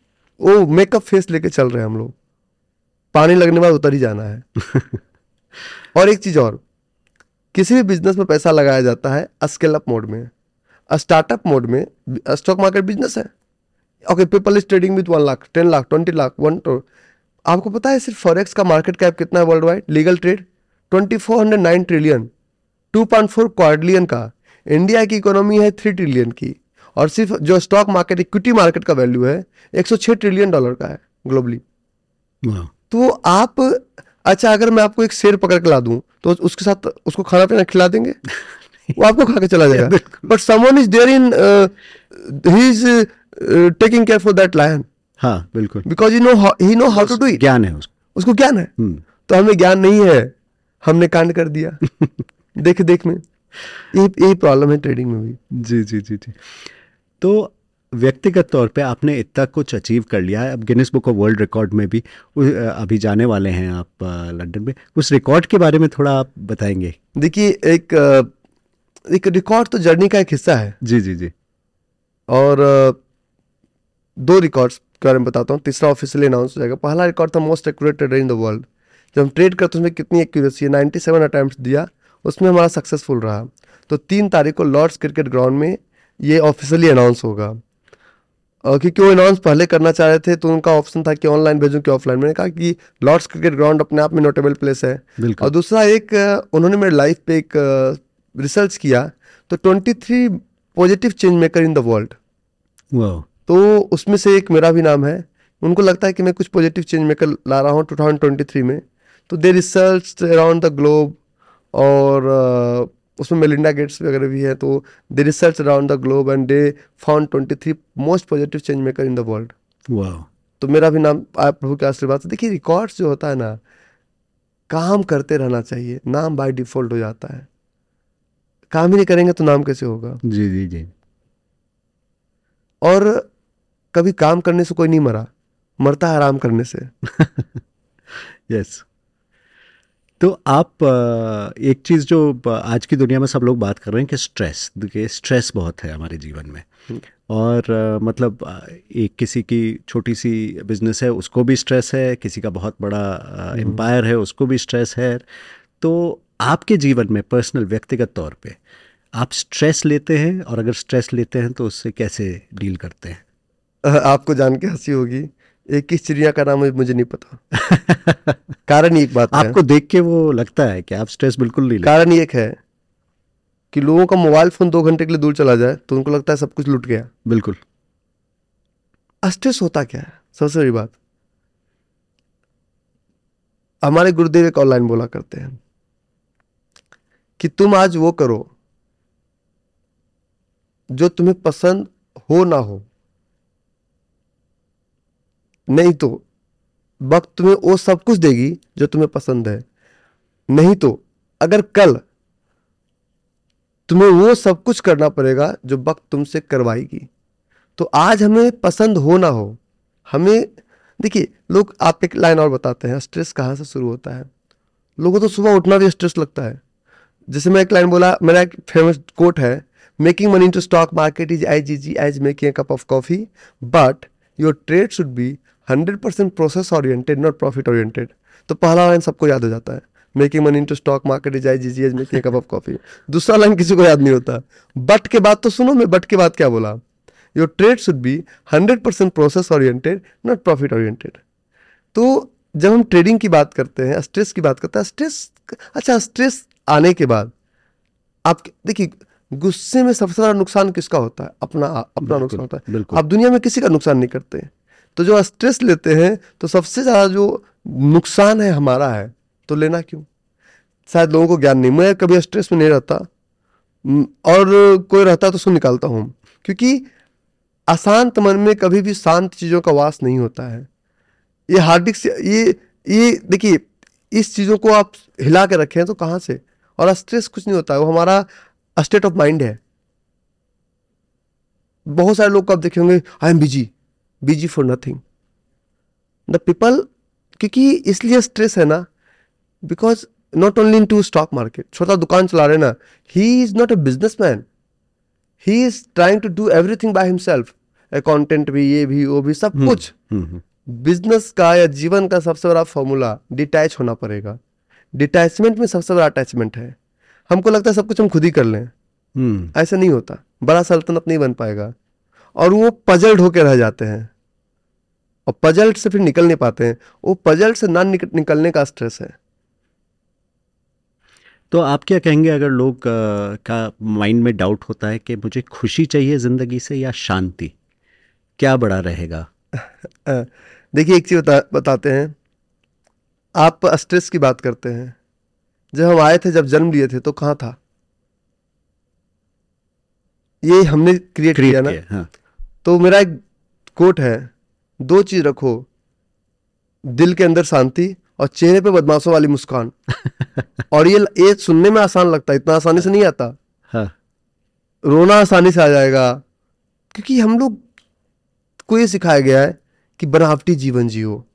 वो मेकअप फेस लेके चल रहे हैं हम लोग, पानी लगने बाद उतर ही जाना है। और एक चीज़ और, किसी भी बिजनेस में पैसा लगाया जाता है स्केल अप मोड में, स्टार्टअप मोड में। स्टॉक मार्केट बिजनेस है, okay, people is trading with 1 lakh, 10 lakh, 20 lakh, 1 crore. आपको पता है सिर्फ फॉरेक्स का मार्केट कैप कितना है world wide? Legal trade 2409 trillion, 2.4 quadrillion का। इंडिया की इकोनॉमी है 3 ट्रिलियन की, और सिर्फ जो स्टॉक मार्केट, इक्विटी मार्केट का वैल्यू है $106 ट्रिलियन का है ग्लोबली। तो आप, अच्छा अगर मैं आपको एक शेर पकड़ के ला दूं तो उसके साथ उसको खाना पीना खिला देंगे? वो आपको खा के चला जाएगा। But someone is there in, he is taking care for that lion. हाँ बिल्कुल, because he know how to do it. ज्ञान है उसको ज्ञान है। तो हमें ज्ञान नहीं है, हमने कांड कर दिया। देख में यही प्रॉब्लम है ट्रेडिंग में भी। जी जी जी जी। तो व्यक्तिगत तौर पे आपने इतना कुछ अचीव कर लिया है, अब Guinness book of world record में भी अभी जाने वाले हैं आप लंदन में। उस रिकॉर्ड के बारे में थोड़ा आप बताएंगे? देखिए, एक रिकॉर्ड तो जर्नी का एक हिस्सा है। जी जी जी। और 2 रिकॉर्ड्स के बारे में बताता हूँ, तीसरा ऑफिशियली अनाउंस हो जाएगा। पहला रिकॉर्ड था most accurate trader in the world. जब हम ट्रेड करते उसमें कितनी एक्यूरेसी है, 97 अटैम्प्ट दिया, उसमें हमारा सक्सेसफुल रहा। तो 3 तारीख को लॉर्ड्स क्रिकेट ग्राउंड में ये ऑफिशियली अनाउंस होगा। क्योंकि वो अनाउंस पहले करना चाह रहे थे, तो उनका ऑप्शन था कि ऑनलाइन भेजूं कि ऑफलाइन। मैंने कहा कि लॉर्ड्स क्रिकेट ग्राउंड अपने आप में नोटेबल प्लेस है। और दूसरा, एक उन्होंने मेरे लाइफ पे एक रिसर्च किया, तो 23 positive change maker in the world, तो उसमें से एक मेरा भी नाम है। उनको लगता है कि मैं कुछ पॉजिटिव चेंज मेकर ला रहा हूँ 2023 में। तो they research around the globe, और उसमें मेलिंडा गेट्स वगैरह भी है। तो they research around the globe and they found 23 most positive change maker in the world. तो मेरा भी नाम आप प्रभु के आशीर्वाद से। देखिए, रिकॉर्ड्स जो होता है ना, काम करते रहना चाहिए, नाम बाय डिफॉल्ट हो जाता है। काम ही नहीं करेंगे तो नाम कैसे होगा? जी जी जी। और कभी काम करने से कोई नहीं मरा, मरता है आराम करने से। यस। तो आप, एक चीज़ जो आज की दुनिया में सब लोग बात कर रहे हैं कि स्ट्रेस बहुत है हमारे जीवन में। और मतलब एक किसी की छोटी सी बिजनेस है उसको भी स्ट्रेस है, किसी का बहुत बड़ा एम्पायर है उसको भी स्ट्रेस है। तो आपके जीवन में पर्सनल, व्यक्तिगत तौर पे आप स्ट्रेस लेते हैं, और अगर स्ट्रेस लेते हैं तो उससे कैसे डील करते हैं? आपको जान के हंसी होगी, एक ही चिड़िया का नाम मुझे नहीं पता। कारण एक बात है, आपको देख के वो लगता है कि आप स्ट्रेस बिल्कुल नहीं लेते। कारण एक है कि लोगों का मोबाइल फोन 2 घंटे के लिए दूर चला जाए तो उनको लगता है सब कुछ लूट गया। बिल्कुल। स्ट्रेस होता क्या है? सबसे बड़ी बात, हमारे गुरुदेव एक ऑनलाइन बोला करते हैं कि तुम आज वो करो जो तुम्हें पसंद हो ना हो, नहीं तो वक्त तुम्हें वो सब कुछ देगी जो तुम्हें पसंद है। नहीं तो अगर कल तुम्हें वो सब कुछ करना पड़ेगा जो वक्त तुमसे करवाएगी। तो आज हमें पसंद हो ना हो, हमें, देखिए, लोग, आप एक लाइन और बताते हैं, स्ट्रेस कहाँ से शुरू होता है? लोगों तो सुबह उठना भी स्ट्रेस लगता है. जैसे मैं एक क्लाइंट बोला, मेरा एक फेमस कोट है, making money into stock market is as easy as making a cup of coffee, but your trade should be 100% process oriented, not profit oriented. तो पहला लाइन सबको याद हो जाता है, making money into stock market is as easy as making a cup of coffee. दूसरा line किसी को याद नहीं होता. बट के बाद तो सुनो, मैं बट के बाद क्या बोला, your trade should be 100% process oriented, not profit oriented. तो जब हम ट्रेडिंग की बात करते हैं, स्ट्रेस की बात करते हैं, स्ट्रेस, अच्छा स्ट्रेस आने के बाद आप देखिए, गुस्से में सबसे बड़ा नुकसान किसका होता है? अपना नुकसान होता है. आप दुनिया में किसी का नुकसान नहीं करते. तो जो स्ट्रेस लेते हैं तो सबसे ज़्यादा जो नुकसान है हमारा है, तो लेना क्यों? शायद लोगों को ज्ञान नहीं. मैं कभी स्ट्रेस में नहीं रहता, और कोई रहता तो सुन निकालता हूँ, क्योंकि अशांत मन में कभी भी शांत चीज़ों का वास नहीं होता है. ये हार्दिक से ये देखिए, इस चीज़ों को आप हिला के रखें तो कहाँ से. और स्ट्रेस कुछ नहीं होता है, वो हमारा स्टेट ऑफ माइंड है. बहुत सारे लोग को आप देखे होंगे, I am busy, busy for nothing the people. क्योंकि इसलिए स्ट्रेस है ना, because not only in to stock market, छोटा दुकान चला रहे ना, he is not a business man, he is trying to do everything by himself. Accountant भी, ये भी, वो भी, सब कुछ. बिजनेस का या जीवन का सबसे बड़ा फॉर्मूला डिटैच होना पड़ेगा. डिटैचमेंट में सबसे बड़ा अटैचमेंट है. हमको लगता है सब कुछ हम खुद ही कर लें, ऐसा नहीं होता. बड़ा सल्तनत नहीं बन पाएगा, और वो पजल्ड होके रह जाते हैं, और पजल्ड से फिर निकल नहीं पाते हैं. वो पजल्ड से ना निकलने का स्ट्रेस है. तो आप क्या कहेंगे अगर लोग का माइंड में डाउट होता है कि मुझे खुशी चाहिए ज़िंदगी से या शांति, क्या बड़ा रहेगा? देखिए, एक चीज़ बताते हैं. आप स्ट्रेस की बात करते हैं. जब हम आए थे, जब जन्म लिए थे, तो कहाँ था? ये हमने क्रिएट किया ना. हाँ. तो मेरा एक कोट है, दो चीज़ रखो, दिल के अंदर शांति और चेहरे पे बदमाशों वाली मुस्कान. और ये सुनने में आसान लगता है, इतना आसानी से नहीं आता. हाँ. रोना आसानी से आ जाएगा, क्योंकि हम लोग को ये सिखाया गया है कि बनावटी जीवन जियो.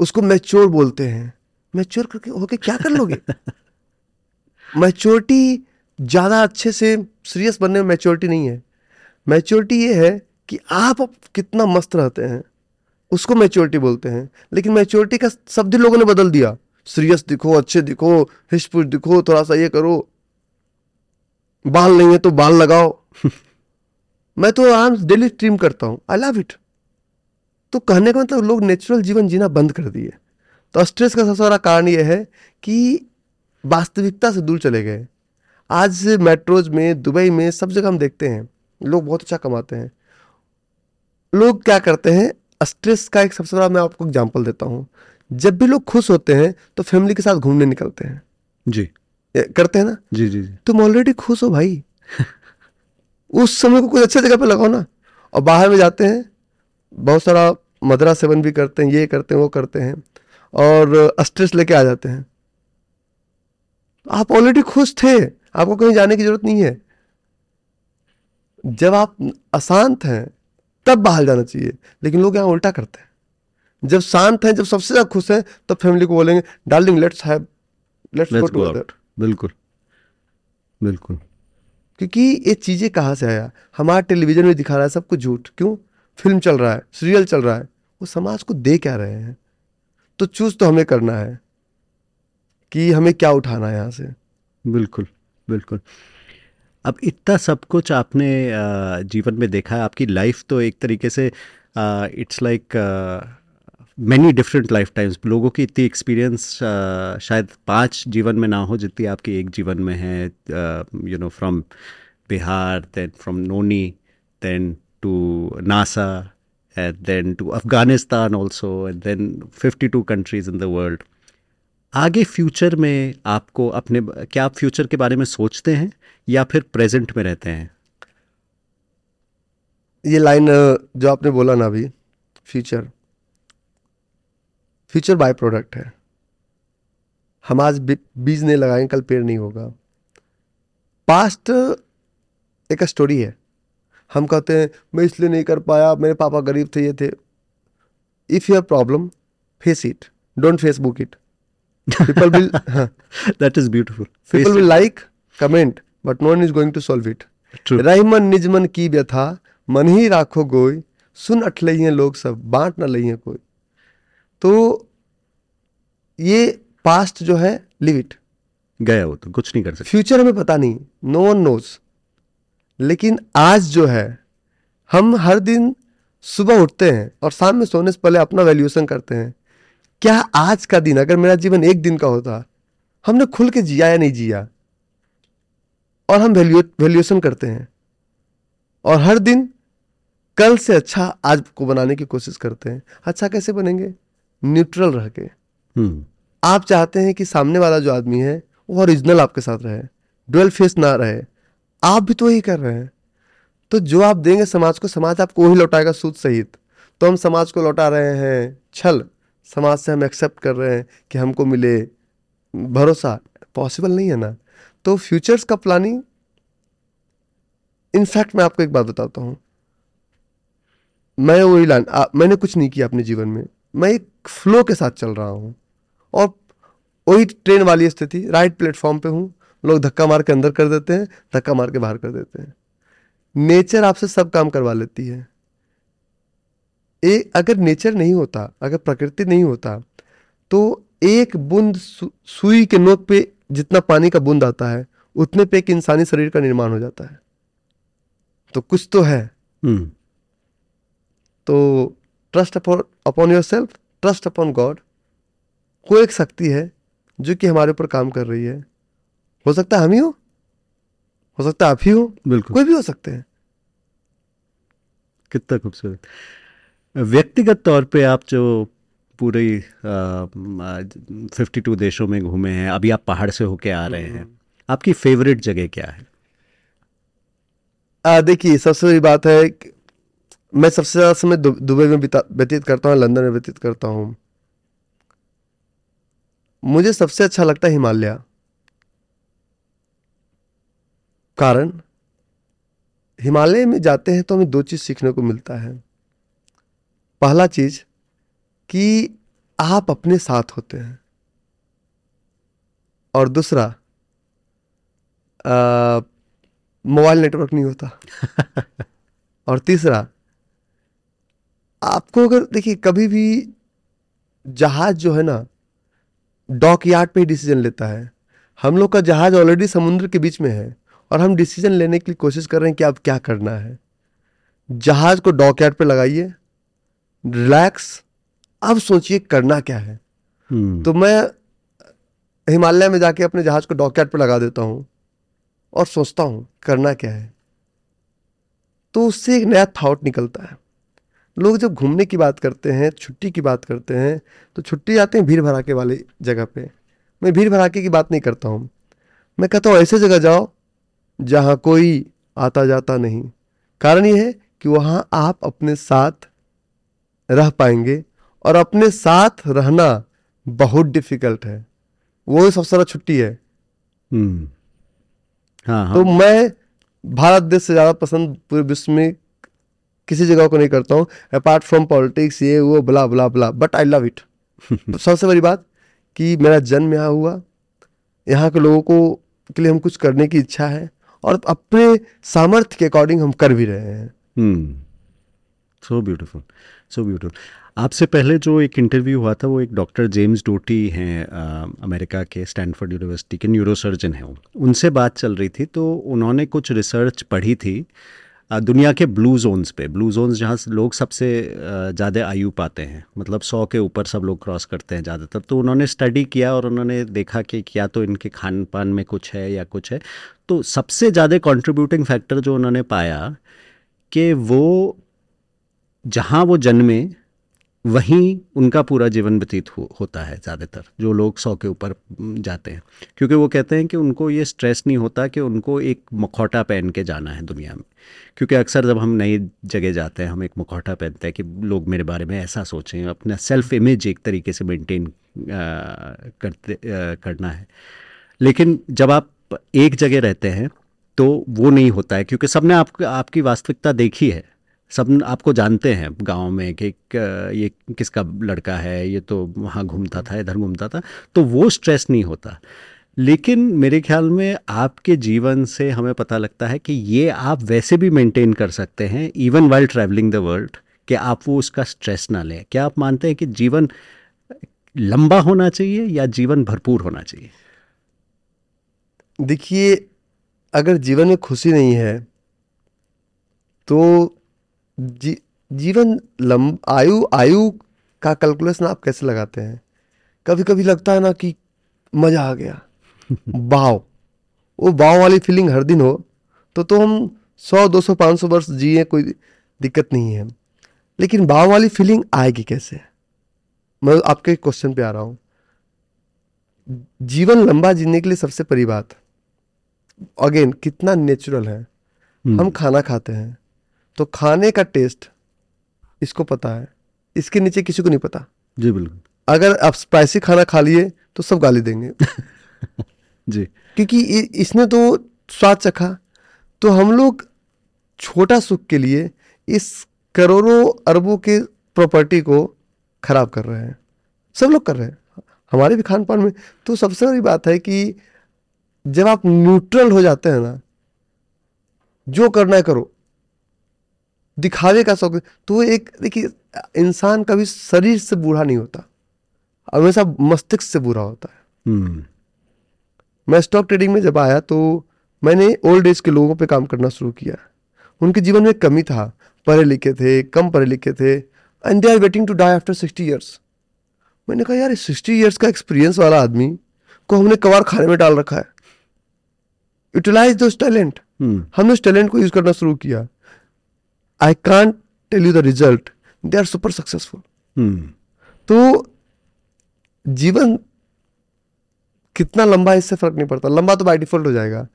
उसको मैच्योर बोलते हैं. मैच्योर करके होके क्या कर लोगे? मैच्योरिटी ज़्यादा अच्छे से सीरियस बनने में मैच्योरिटी नहीं है. मैच्योरिटी ये है कि आप कितना मस्त रहते हैं, उसको मैच्योरिटी बोलते हैं. लेकिन मैच्योरिटी का शब्द लोगों ने बदल दिया. सीरियस दिखो, अच्छे दिखो, हिचपुच दिखो, थोड़ा सा ये करो, बाल नहीं है तो बाल लगाओ. मैं तो आराम से डेली ट्रिम करता हूँ, आई लव इट. तो कहने का मतलब लोग नेचुरल जीवन जीना बंद कर दिए. तो स्ट्रेस का सबसे बड़ा कारण यह है कि वास्तविकता से दूर चले गए. आज मेट्रोज में, दुबई में, सब जगह हम देखते हैं लोग बहुत अच्छा कमाते हैं. लोग क्या करते हैं? स्ट्रेस का एक सबसे बड़ा, मैं आपको एग्जांपल देता हूँ. जब भी लोग खुश होते हैं तो फैमिली के साथ घूमने निकलते हैं. जी करते हैं ना. जी जी जी. तुम ऑलरेडी खुश हो भाई. उस समय को कोई अच्छी जगह पर लगाओ ना. और बाहर में जाते हैं, बहुत सारा मदरा सेवन भी करते हैं, ये करते हैं, वो करते हैं, और स्ट्रेस लेके आ जाते हैं. आप ऑलरेडी खुश थे, आपको कहीं जाने की जरूरत नहीं है. जब आप अशांत हैं तब बाहर जाना चाहिए, लेकिन लोग यहाँ उल्टा करते हैं. जब शांत हैं, जब सबसे ज़्यादा खुश हैं, तब फैमिली को बोलेंगे, डार्लिंग लेट्स गो आउट. बिल्कुल बिल्कुल. क्योंकि ये चीज़ें कहाँ से आया? हमारा टेलीविज़न में दिखा रहा है सब कुछ झूठ. क्यों? फिल्म चल रहा है, सीरियल चल रहा है. वो समाज को दे क्या रहे हैं? तो चूज तो हमें करना है कि हमें क्या उठाना है यहाँ से. बिल्कुल बिल्कुल. अब इतना सब कुछ आपने जीवन में देखा है. आपकी लाइफ तो एक तरीके से it's like many different life times. लोगों की इतनी एक्सपीरियंस शायद 5 जीवन में ना हो जितनी आपकी एक जीवन में है. You know, from Bihar, then from नोनी, then to NASA, and then to Afghanistan also, and then 52 countries in the world. आगे फ्यूचर में आपको अपने, क्या आप फ्यूचर के बारे में सोचते हैं या फिर प्रेजेंट में रहते हैं? ये लाइन जो आपने बोला ना अभी, फ्यूचर बाय प्रोडक्ट है. हम आज बीज नहीं लगाएंगे, कल पेड़ नहीं होगा. पास्ट एक स्टोरी है. हम कहते हैं मैं इसलिए नहीं कर पाया, मेरे पापा गरीब थे, ये थे. If you have problem, face it, don't Facebook it. People will... That is beautiful. People will like, comment, but no one is going to solve it. True. Raiman nijman ki vyatha, man hi rakho goi, sun at lahiye log sab, baant na lahiye koi. तो ये past जो है live it, गया वो तो कुछ नहीं कर सकते. फ्यूचर हमें पता नहीं, नो वन नोज. लेकिन आज जो है हम हर दिन सुबह उठते हैं और शाम में सोने से पहले अपना वैल्यूएशन करते हैं. क्या आज का दिन, अगर मेरा जीवन एक दिन का होता, हमने खुल के जिया या नहीं जिया, और हम वैल्यूएशन करते हैं और हर दिन कल से अच्छा आज को बनाने की कोशिश करते हैं. अच्छा कैसे बनेंगे? न्यूट्रल रह के. आप चाहते हैं कि सामने वाला जो आदमी है वो ओरिजिनल आपके साथ रहे, डुअल फेस ना रहे. आप भी तो वही कर रहे हैं, तो जो आप देंगे समाज को, समाज आपको वही लौटाएगा सूद सहित. तो हम समाज को लौटा रहे हैं छल, समाज से हम एक्सेप्ट कर रहे हैं कि हमको मिले भरोसा. पॉसिबल नहीं है ना. तो फ्यूचर्स का प्लानिंग, इनफैक्ट मैं आपको एक बात बताता हूँ, मैंने कुछ नहीं किया अपने जीवन में, मैं एक फ्लो के साथ चल रहा हूँ और वही ट्रेन वाली स्थिति, राइट प्लेटफॉर्म पे हूँ, लोग धक्का मार के अंदर कर देते हैं, धक्का मार के बाहर कर देते हैं. नेचर आपसे सब काम करवा लेती है. अगर नेचर नहीं होता, अगर प्रकृति नहीं होता, तो एक बूंद सुई के नोक पे जितना पानी का बूंद आता है, उतने पे एक इंसानी शरीर का निर्माण हो जाता है. तो कुछ तो है. तो trust upon yourself, trust upon God. कोई एक शक्ति है जो कि हमारे ऊपर काम कर रही है. हो सकता है हम ही हो सकता है आप ही हो, बिल्कुल कोई भी हो सकते हैं. कितना खूबसूरत. व्यक्तिगत तौर पे आप जो पूरे 52 देशों में घूमे हैं, अभी आप पहाड़ से होके आ रहे हैं, आपकी फेवरेट जगह क्या है? देखिए, सबसे बड़ी बात है, मैं सबसे ज़्यादा समय दुबई में व्यतीत करता हूँ, लंदन में व्यतीत करता हूँ. मुझे सबसे अच्छा लगता है हिमालय. कारण, हिमालय में जाते हैं तो हमें दो चीज़ सीखने को मिलता है. पहला चीज़ कि आप अपने साथ होते हैं, और दूसरा मोबाइल नेटवर्क नहीं होता, और तीसरा आपको, अगर देखिए कभी भी जहाज जो है ना डॉकयार्ड पे ही डिसीजन लेता है. हम लोग का जहाज ऑलरेडी समुद्र के बीच में है और हम डिसीजन लेने के लिए कोशिश कर रहे हैं कि अब क्या करना है. जहाज को डॉकयार्ड पे लगाइए, रिलैक्स, अब सोचिए करना क्या है. तो मैं हिमालय में जाके अपने जहाज को डॉकयार्ड पे लगा देता हूँ और सोचता हूँ करना क्या है. तो उससे एक नया थॉट निकलता है. लोग जब घूमने की बात करते हैं, छुट्टी की बात करते हैं, तो छुट्टी जाते हैं भीड़ भड़ाके वाले जगह पे. मैं भीड़ भड़ाके की बात नहीं करता हूँ. मैं कहता हूँ ऐसे जगह जाओ जहाँ कोई आता जाता नहीं. कारण ये है कि वहाँ आप अपने साथ रह पाएंगे, और अपने साथ रहना बहुत डिफिकल्ट है. वो सबसे ज़्यादा छुट्टी है. हाँ. तो मैं भारत देश से ज़्यादा पसंद पूरे विश्व में किसी जगह को नहीं करता हूँ, अपार्ट फ्रॉम पॉलिटिक्स, ये वो बला बला बला, बट आई लव इट. सबसे बड़ी बात कि मेरा जन्म यहाँ हुआ, यहाँ के लोगों को के लिए हम कुछ करने की इच्छा है, और अपने सामर्थ्य के अकॉर्डिंग हम कर भी रहे हैं. So beautiful, so beautiful. आपसे पहले जो एक इंटरव्यू हुआ था, वो एक डॉक्टर जेम्स डोटी हैं, अमेरिका के स्टैनफोर्ड यूनिवर्सिटी के न्यूरोसर्जन हैं. उनसे बात चल रही थी, तो उन्होंने कुछ रिसर्च पढ़ी थी दुनिया के ब्लू जोन्स पे. ब्लू जोन्स जहाँ लोग सबसे ज़्यादा आयु पाते हैं, मतलब 100 के ऊपर सब लोग क्रॉस करते हैं ज़्यादातर. तो उन्होंने स्टडी किया और उन्होंने देखा कि क्या तो इनके खान पान में कुछ है या कुछ है. तो सबसे ज़्यादा कॉन्ट्रीब्यूटिंग फैक्टर जो उन्होंने पाया कि वो जहाँ वो जन्मे वहीं उनका पूरा जीवन व्यतीत होता है ज़्यादातर, जो लोग 100 के ऊपर जाते हैं. क्योंकि वो कहते हैं कि उनको ये स्ट्रेस नहीं होता कि उनको एक मुखौटा पहन के जाना है दुनिया में. क्योंकि अक्सर जब हम नई जगह जाते हैं, हम एक मुखौटा पहनते हैं कि लोग मेरे बारे में ऐसा सोचें, अपना सेल्फ इमेज एक तरीके से मेंटेन करना है. लेकिन जब आप एक जगह रहते हैं तो वो नहीं होता है, क्योंकि सबने आपकी वास्तविकता देखी है. सब आपको जानते हैं गांव में कि ये किसका लड़का है, ये तो वहाँ घूमता था, इधर घूमता था, तो वो स्ट्रेस नहीं होता। लेकिन मेरे ख्याल में आपके जीवन से हमें पता लगता है कि ये आप वैसे भी मेंटेन कर सकते हैं even while travelling the world, कि आप वो उसका स्ट्रेस ना लें। क्या आप मानते हैं कि जीवन लंबा होना चाहिए या जीवन भरपूर होना चाहिए? देखिए, अगर जीवन में खुशी नहीं है तो जीवन आयु का कैलकुलेशन आप कैसे लगाते हैं? कभी कभी लगता है ना कि मज़ा आ गया, वाव, वो वाव वाली फीलिंग हर दिन हो तो हम 100, 200, 500 वर्ष जिए, कोई दिक्कत नहीं है। लेकिन वाव वाली फीलिंग आएगी कैसे? मैं आपके क्वेश्चन पे आ रहा हूँ। जीवन लंबा जीने के लिए सबसे पहली बात, अगेन, कितना नेचुरल है। हम खाना खाते हैं तो खाने का टेस्ट इसको पता है, इसके नीचे किसी को नहीं पता। जी बिल्कुल। अगर आप स्पाइसी खाना खा लिए तो सब गाली देंगे जी, क्योंकि इसने तो स्वाद चखा। तो हम लोग छोटा सुख के लिए इस करोड़ों अरबों के प्रॉपर्टी को खराब कर रहे हैं। सब लोग कर रहे हैं, हमारे भी खान पान में। तो सबसे बड़ी बात है कि जब आप न्यूट्रल हो जाते हैं ना, जो करना है करो, दिखावे का शौक, तो एक देखिए, इंसान कभी शरीर से बूढ़ा नहीं होता, हमेशा मस्तिष्क से बूढ़ा होता है। मैं स्टॉक ट्रेडिंग में जब आया तो मैंने ओल्ड एज के लोगों पे काम करना शुरू किया। उनके जीवन में कमी था, पढ़े लिखे थे, कम पढ़े लिखे थे, and they are waiting to die after 60 years. मैंने कहा यार, 60 ईयर्स का एक्सपीरियंस वाला आदमी को हमने कबाड़ खाने में डाल रखा है। Utilise those talent. हमने उस टैलेंट को यूज करना शुरू किया। I can't tell you the result, they are super successful. तो जीवन कितना लंबा है इससे फर्क नहीं पड़ता, लंबा तो बाय डिफॉल्ट हो जाएगा।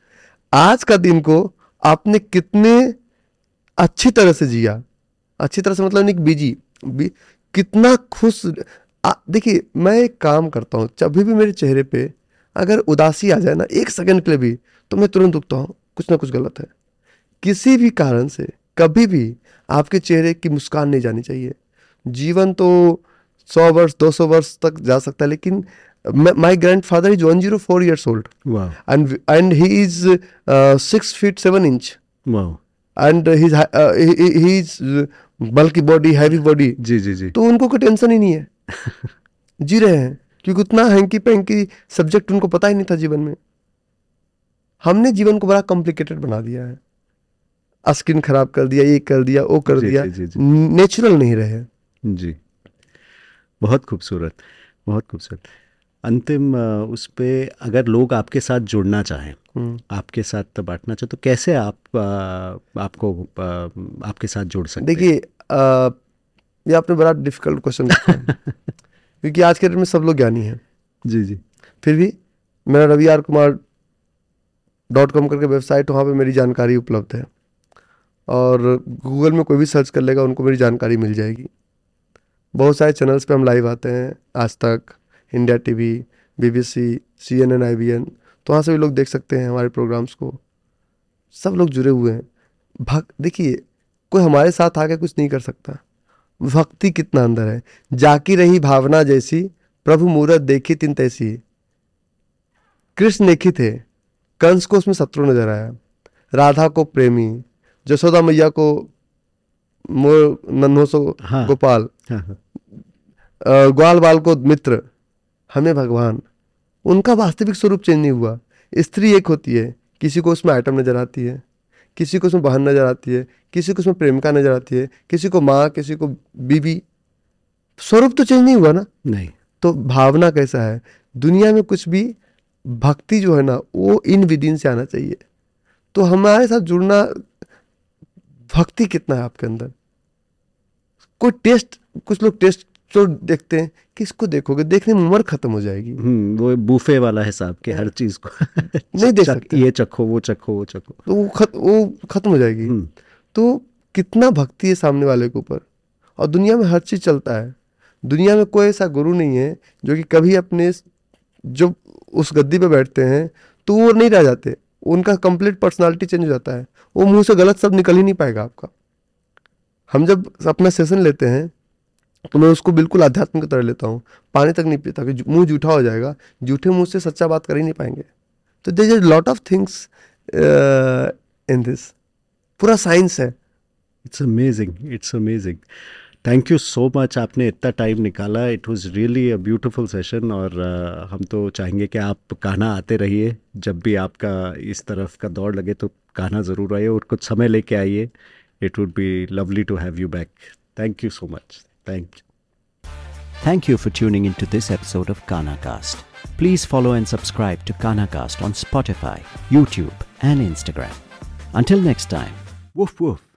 आज का दिन को आपने कितने अच्छी तरह से जिया, अच्छी तरह से मतलब नहीं बिजी, कितना खुश। देखिए, मैं एक काम करता हूँ, जब भी मेरे चेहरे पे अगर उदासी आ जाए ना, 1 सेकंड के लिए भी, तो मैं तुरंत दुखता हूँ, कुछ ना कुछ गलत है। किसी भी कारण से कभी भी आपके चेहरे की मुस्कान नहीं जानी चाहिए। जीवन तो 100 वर्ष 200 वर्ष तक जा सकता है, लेकिन my grandfather is 104 years old and he is 6 feet 7 inch and he is bulky body, heavy body। जी। तो उनको कोई टेंशन ही नहीं है जी रहे हैं, क्योंकि उतना हैंकी पैंकी सब्जेक्ट उनको पता ही नहीं था जीवन में। हमने जीवन को बड़ा कॉम्प्लिकेटेड बना दिया है, स्किन खराब कर दिया, ये कर दिया, वो कर दिया, नेचुरल नहीं रहे जी। बहुत खूबसूरत, बहुत खूबसूरत। अंतिम उस पर अगर लोग आपके साथ जुड़ना चाहें, आपके साथ बांटना चाहें, तो कैसे आपके साथ जुड़ सकते? देखिए, ये आपने बड़ा डिफिकल्ट क्वेश्चन क्योंकि आज के डेट में सब लोग ज्ञानी हैं। जी। फिर भी मेरा ravikumar.com करके वेबसाइट, वहाँ पर मेरी जानकारी उपलब्ध है और गूगल में कोई भी सर्च कर लेगा, उनको मेरी जानकारी मिल जाएगी। बहुत सारे चैनल्स पे हम लाइव आते हैं, आज तक, India TV, BBC, CNN, IBN, तो वहाँ से भी लोग देख सकते हैं हमारे प्रोग्राम्स को। सब लोग जुड़े हुए हैं। देखिए, कोई हमारे साथ आके कुछ नहीं कर सकता। भक्ति कितना अंदर है, जाकी रही भावना जैसी, प्रभु मूरत देखी तिन तैसी। कृष्ण देखी थे, कंस को उसमें शत्रु नजर आया, राधा को प्रेमी, जसोदा मैया को मोर नन्हो सो गोपाल, ग्वाल बाल को मित्र, हमें भगवान। उनका वास्तविक स्वरूप चेंज नहीं हुआ। स्त्री एक होती है, किसी को उसमें आइटम नजर आती है, किसी को उसमें बहन नजर आती है, किसी को उसमें प्रेमिका नजर आती है, किसी को माँ, किसी को बीबी। स्वरूप तो चेंज नहीं हुआ ना। नहीं तो भावना कैसा है? दुनिया में कुछ भी भक्ति जो है ना, वो इन विदिन से आना चाहिए। तो हमारे साथ जुड़ना, भक्ति कितना है आपके अंदर? कोई टेस्ट, कुछ लोग टेस्ट तो देखते हैं, किसको देखोगे, देखने में उम्र खत्म हो जाएगी। वो बूफे वाला हिसाब के हर चीज को नहीं देख सकते। ये चखो, वो चखो, वो चखो, तो वो खत्म हो जाएगी। तो कितना भक्ति है सामने वाले के ऊपर। और दुनिया में हर चीज चलता है। दुनिया में कोई ऐसा गुरु नहीं है जो कि कभी अपने जो उस गद्दी पे बैठते हैं तो वो नहीं रह जाते, उनका कंप्लीट पर्सनालिटी चेंज हो जाता है। वो मुंह से गलत शब्द निकल ही नहीं पाएगा आपका। हम जब अपना सेशन लेते हैं तो मैं उसको बिल्कुल आध्यात्म की तरह लेता हूँ, पानी तक नहीं पीता कि मुंह जूठा हो जाएगा, जूठे मुंह से सच्चा बात कर ही नहीं पाएंगे। तो there is lot of things in this, पूरा साइंस है। It's amazing, it's amazing. Thank you so much, आपने इतना टाइम निकाला। It was really a beautiful session और हम तो चाहेंगे कि आप कान्हा आते रहिए, जब भी आपका इस तरफ का दौड़ लगे तो कान्हा ज़रूर आइए और कुछ समय लेके आइए। It would be lovely to have you back. Thank you so much. Thank you for tuning into this episode of GhanaCast. Please follow and subscribe to GhanaCast on Spotify, YouTube and Instagram. Until next time, woof woof.